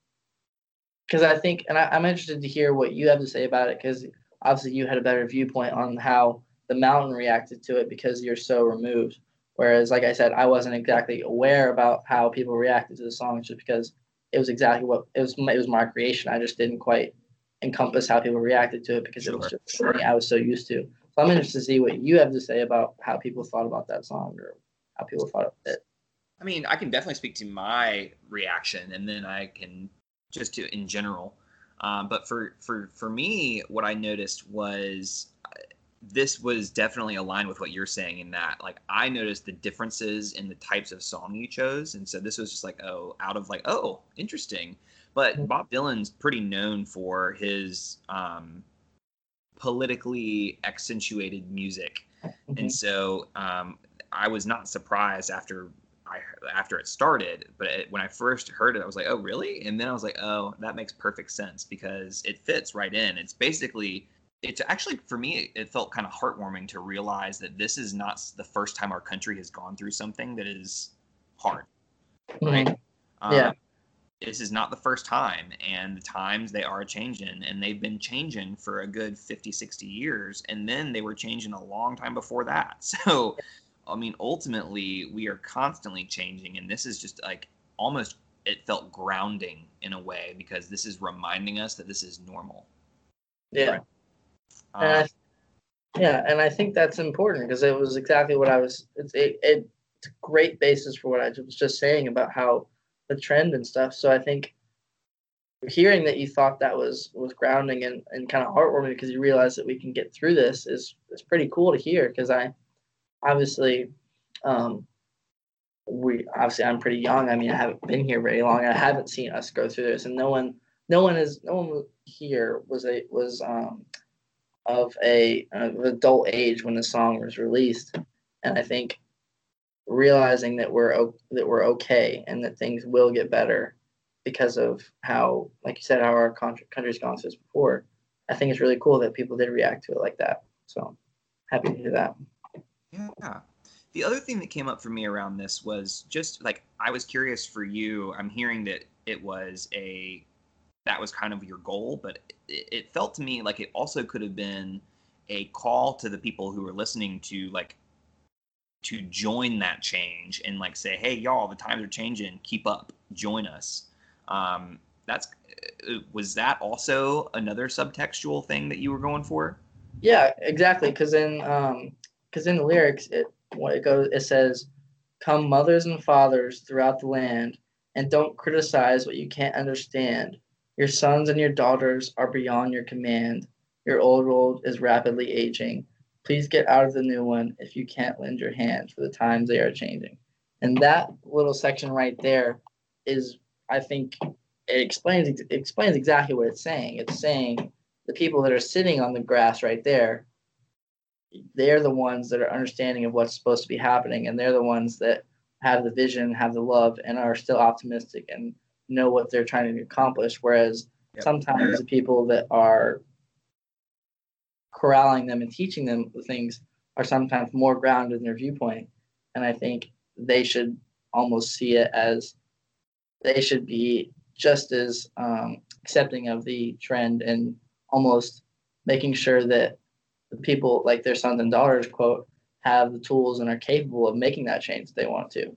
because I think and I, I'm interested to hear what you have to say about it, because obviously you had a better viewpoint on how the mountain reacted to it because you're so removed, whereas like I said, I wasn't exactly aware about how people reacted to the song, just because it was exactly what it was it was my creation. I just didn't quite encompass how people reacted to it because sure. it was just something I was so used to. So I'm interested to see what you have to say about how people thought about that song, or how people thought of it. I mean, I can definitely speak to my reaction, and then I can just to in general. Um, but for, for, for me, what I noticed was uh, this was definitely aligned with what you're saying, in that, like, I noticed the differences in the types of song you chose. And so this was just like, oh, out of like, oh, interesting. But mm-hmm. Bob Dylan's pretty known for his... Um, politically accentuated music. Mm-hmm. And so um, I was not surprised after I after it started, but it, when I first heard it, I was like, oh, really? And then I was like, oh, that makes perfect sense, because it fits right in. It's basically, it's actually, for me, it felt kind of heartwarming to realize that this is not the first time our country has gone through something that is hard. Mm-hmm. Right? Um, yeah. this is not the first time, and the times they are changing, and they've been changing for a good fifty, sixty years, and then they were changing a long time before that. So, I mean, ultimately, we are constantly changing, and this is just like almost, it felt grounding in a way, because this is reminding us that this is normal. Yeah. Right? Um, and I, yeah, and I think that's important, because it was exactly what I was, it's, it, it's a great basis for what I was just saying about how the trend and stuff. So I think hearing that you thought that was was grounding and, and kind of heartwarming, because you realize that we can get through this, is is pretty cool to hear, because I obviously um we obviously I'm pretty young. I mean, I haven't been here very long. I haven't seen us go through this, and no one no one is no one here was a was um of a of adult age when the song was released. And I think realizing that we're that we're okay, and that things will get better because of how, like you said, how our country's gone through this before. I think it's really cool that people did react to it like that. So happy to hear that. Yeah. The other thing that came up for me around this was just like, I was curious for you. I'm hearing that it was a, that was kind of your goal, but it, it felt to me like it also could have been a call to the people who were listening to, like, to join that change and like say, hey, y'all, the times are changing, keep up, join us. Um, that's, was that also another subtextual thing that you were going for? Yeah, exactly. Cause in, um, cause in the lyrics, it, what it goes, it says, come mothers and fathers throughout the land, and don't criticize what you can't understand. Your sons and your daughters are beyond your command. Your old world is rapidly aging. Please get out of the new one if you can't lend your hand, for the times they are changing. And that little section right there is, I think, it explains it explains exactly what it's saying. It's saying the people that are sitting on the grass right there, they're the ones that are understanding of what's supposed to be happening, and they're the ones that have the vision, have the love, and are still optimistic and know what they're trying to accomplish. Whereas yep. sometimes yep. the people that are corralling them and teaching them things are sometimes more grounded in their viewpoint. And I think they should almost see it as they should be just as um, accepting of the trend, and almost making sure that the people, like their sons and daughters, quote, have the tools and are capable of making that change that they want to,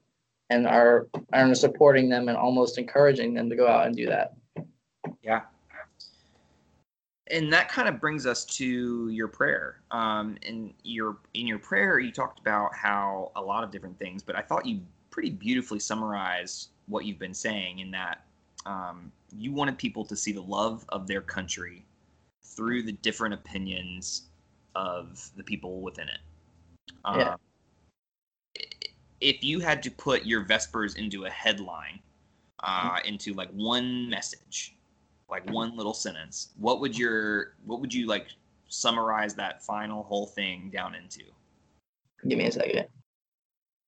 and are, are supporting them and almost encouraging them to go out and do that. Yeah. And that kind of brings us to your prayer. Um, in your in your prayer, you talked about how a lot of different things, but I thought you pretty beautifully summarized what you've been saying, in that um, you wanted people to see the love of their country through the different opinions of the people within it. Um, yeah. If you had to put your Vespers into a headline, uh, into like one message, like one little sentence, what would your, what would you like summarize that final whole thing down into? Give me a second.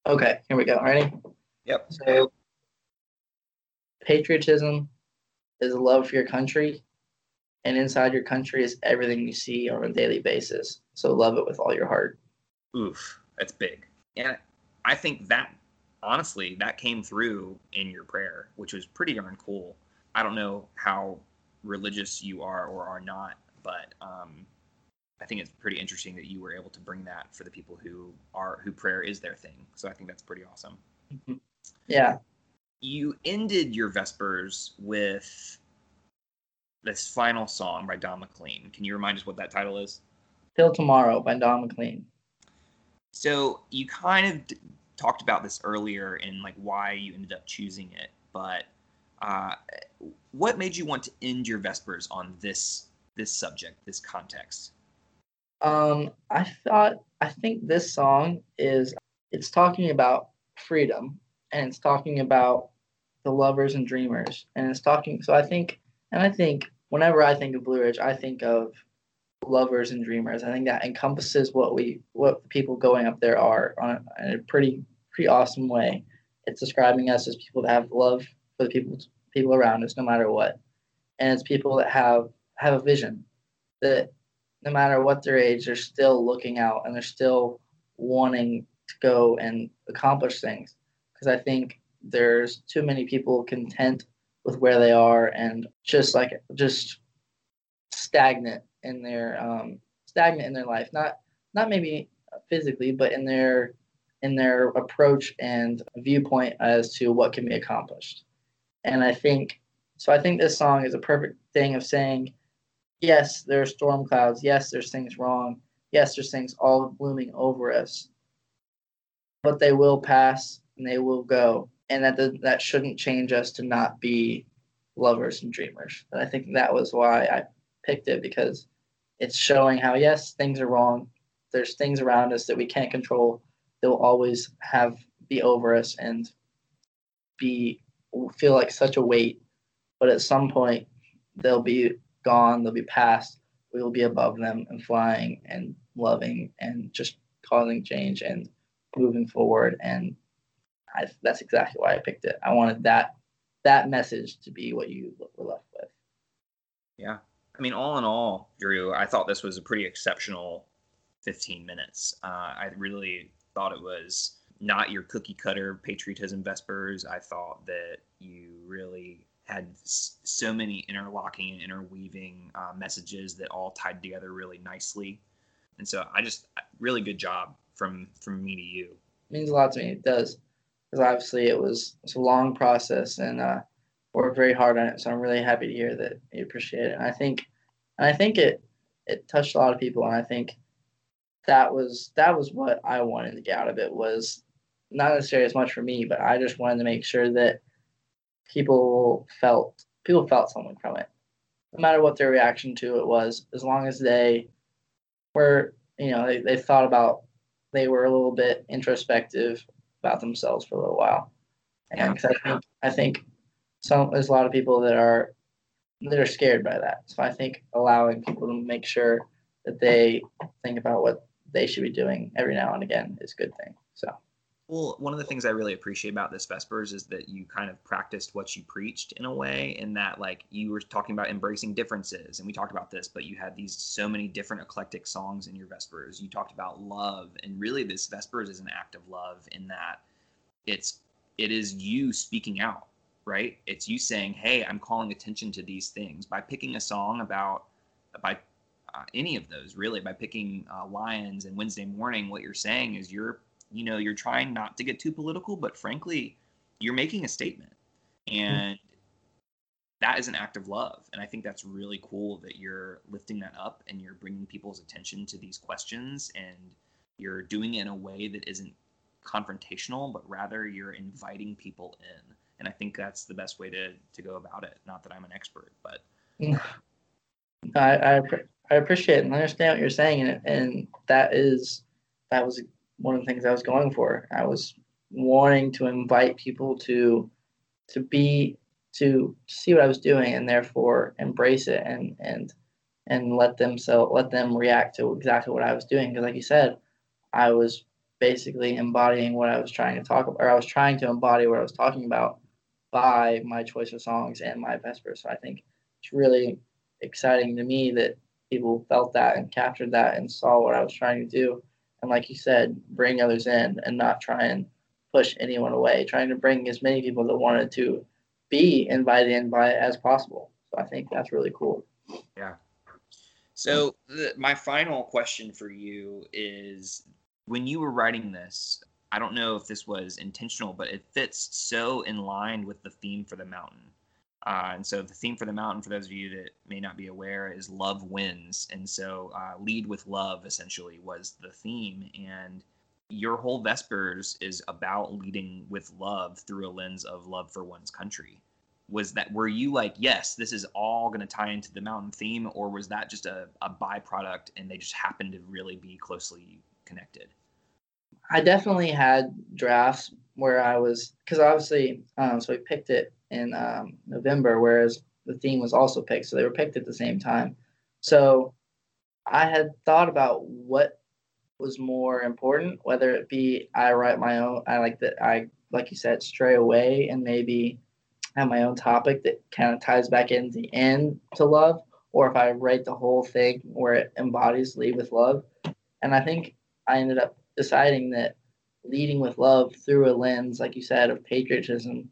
Okay, here we go. Ready? Yep. So, patriotism is a love for your country, and inside your country is everything you see on a daily basis. So love it with all your heart. Oof, that's big. Yeah, I think that, honestly, that came through in your prayer, which was pretty darn cool. I don't know how religious you are or are not, but um, I think it's pretty interesting that you were able to bring that for the people who are, who prayer is their thing. So I think that's pretty awesome. Mm-hmm. Yeah. You ended your Vespers with this final song by Don McLean. Can you remind us what that title is? Till Tomorrow by Don McLean. So you kind of d- talked about this earlier in like why you ended up choosing it, but Uh, what made you want to end your Vespers on this this subject, this context? Um, I thought, I think this song is, it's talking about freedom, and it's talking about the lovers and dreamers, and it's talking, so I think, and I think whenever I think of Blue Ridge, I think of lovers and dreamers. I think that encompasses what we, what people going up there are on a, in a pretty, pretty awesome way. It's describing us as people that have love for the people people around us, no matter what. And it's people that have, have a vision, that no matter what their age, they're still looking out, and they're still wanting to go and accomplish things. Because I think there's too many people content with where they are, and just like just stagnant in their um, stagnant in their life, not not maybe physically, but in their in their approach and viewpoint as to what can be accomplished. And I think so. I think this song is a perfect thing of saying, yes, there are storm clouds. Yes, there's things wrong. Yes, there's things all blooming over us, but they will pass and they will go. And that the, that shouldn't change us to not be lovers and dreamers. And I think that was why I picked it, because it's showing how, yes, things are wrong. There's things around us that we can't control that will always have be over us and be feel like such a weight. But at some point, they'll be gone. They'll be past. We will be above them and flying and loving and just causing change and moving forward. And I, that's exactly why I picked it. I wanted that that message to be what you were left with. Yeah. I mean, all in all, Drew, I thought this was a pretty exceptional fifteen minutes. Uh, I really thought it was not your cookie cutter patriotism Vespers. I thought that you really had s- so many interlocking and interweaving uh, messages that all tied together really nicely. And so I just, really good job from, from me to you. It means a lot to me. It does. Because obviously it was it's a long process, and uh, worked very hard on it. So I'm really happy to hear that you appreciate it. And I think, and I think it it touched a lot of people. And I think that was that was what I wanted to get out of it, was not necessarily as much for me, but I just wanted to make sure that people felt people felt something from it, no matter what their reaction to it was, as long as they were, you know, they, they thought about, they were a little bit introspective about themselves for a little while. And yeah. I think, I think some, there's a lot of people that are that are scared by that. So I think allowing people to make sure that they think about what they should be doing every now and again is a good thing. So, well, one of the things I really appreciate about this Vespers is that you kind of practiced what you preached in a way, in that, like, you were talking about embracing differences, and we talked about this, but you had these so many different eclectic songs in your Vespers. You talked about love, and really this Vespers is an act of love, in that it's it is you speaking out, right? It's you saying, hey, I'm calling attention to these things by picking a song about, by Uh, any of those, really, by picking uh, Lions and Wednesday Morning. What you're saying is you're, you know, you're trying not to get too political, but frankly, you're making a statement, and mm-hmm. that is an act of love. And I think that's really cool that you're lifting that up and you're bringing people's attention to these questions, and you're doing it in a way that isn't confrontational, but rather you're inviting people in. And I think that's the best way to to go about it. Not that I'm an expert, but mm. I, I I appreciate it and understand what you're saying, and and that is that was one of the things I was going for. I was wanting to invite people to to be to see what I was doing, and therefore embrace it, and and and let them so let them react to exactly what I was doing. Because, like you said, I was basically embodying what I was trying to talk about, or I was trying to embody what I was talking about by my choice of songs and my Vespers. So I think it's really exciting to me that people felt that and captured that and saw what I was trying to do, and, like you said, bring others in and not try and push anyone away, trying to bring as many people that wanted to be invited in by it as possible. So I think that's really cool. Yeah. So the, my final question for you is, when you were writing this, I don't know if this was intentional, but it fits so in line with the theme for the mountain. Uh, and so the theme for the mountain, for those of you that may not be aware, is love wins. And so uh, lead with love, essentially, was the theme. And your whole Vespers is about leading with love through a lens of love for one's country. Was that, were you like, yes, this is all going to tie into the mountain theme, or was that just a, a byproduct and they just happened to really be closely connected? I definitely had drafts where I was, because obviously, um, so we picked it in um, November, whereas the theme was also picked, so they were picked at the same time. So I had thought about what was more important, whether it be I write my own, I like that I, like you said, stray away and maybe have my own topic that kind of ties back in the end to love, or if I write the whole thing where it embodies lead with love. And I think I ended up deciding that leading with love through a lens, like you said, of patriotism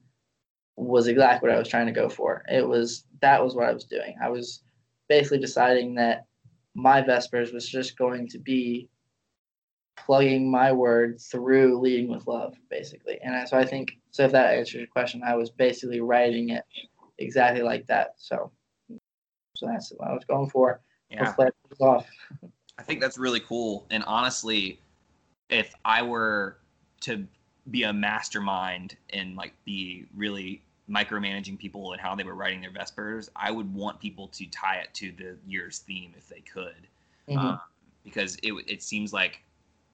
was exactly what I was trying to go for. It was, that was what I was doing. I was basically deciding that my Vespers was just going to be plugging my word through leading with love, basically. And so I think, so if that answers your question, I was basically writing it exactly like that. So, so that's what I was going for. Yeah. Hopefully I put it off. I think that's really cool. And honestly, if I were to be a mastermind and like be really micromanaging people and how they were writing their Vespers, I would want people to tie it to the year's theme if they could, mm-hmm. um, because it it seems like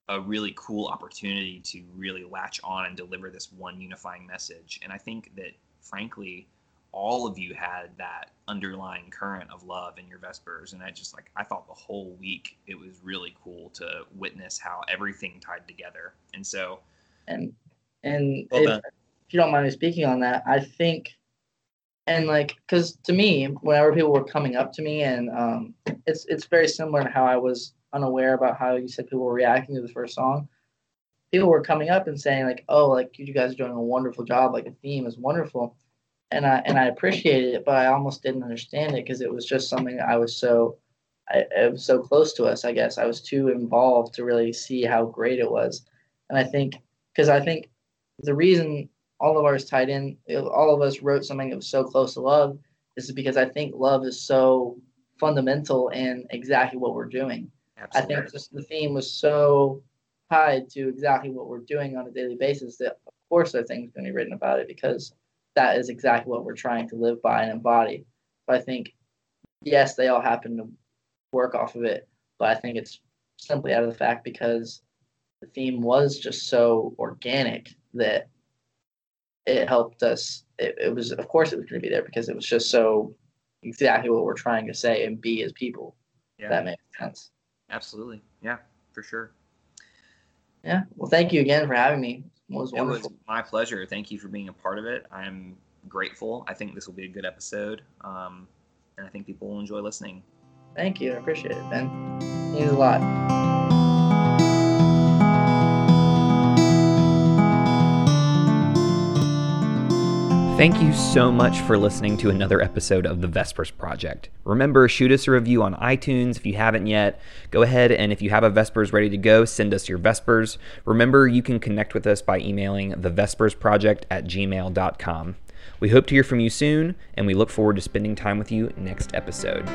a really cool opportunity to really latch on and deliver this one unifying message. And I think that, frankly, all of you had that underlying current of love in your Vespers. And I just like, I thought the whole week it was really cool to witness how everything tied together. And so, and, and well if, if you don't mind me speaking on that, I think, and like, cause to me, whenever people were coming up to me and um, it's, it's very similar to how I was unaware about how you said people were reacting to the first song. People were coming up and saying like, oh, like you guys are doing a wonderful job. Like the theme is wonderful. And I, and I appreciated it, but I almost didn't understand it because it was just something I was so, I, it was so close to us, I guess. I was too involved to really see how great it was. And I think, because I think the reason all of ours tied in, it, all of us wrote something that was so close to love is because I think love is so fundamental in exactly what we're doing. Absolutely. I think just the theme was so tied to exactly what we're doing on a daily basis that of course that thing's going to be written about it because that is exactly what we're trying to live by and embody. But I think, yes, they all happen to work off of it, but I think it's simply out of the fact because the theme was just so organic that it helped us. It, it was, of course, it was going to be there because it was just so exactly what we're trying to say and be as people. Yeah. If that makes sense. Absolutely. Yeah, for sure. Yeah. Well, thank you again for having me. It was wonderful. It was my pleasure. Thank you for being a part of it. I'm grateful. I think this will be a good episode, um, and I think people will enjoy listening. Thank you. I appreciate it, Ben. It means a lot. Thank you so much for listening to another episode of The Vespers Project. Remember, shoot us a review on iTunes if you haven't yet. Go ahead, and if you have a Vespers ready to go, send us your Vespers. Remember, you can connect with us by emailing the vespers project at gmail dot com. We hope to hear from you soon, and we look forward to spending time with you next episode.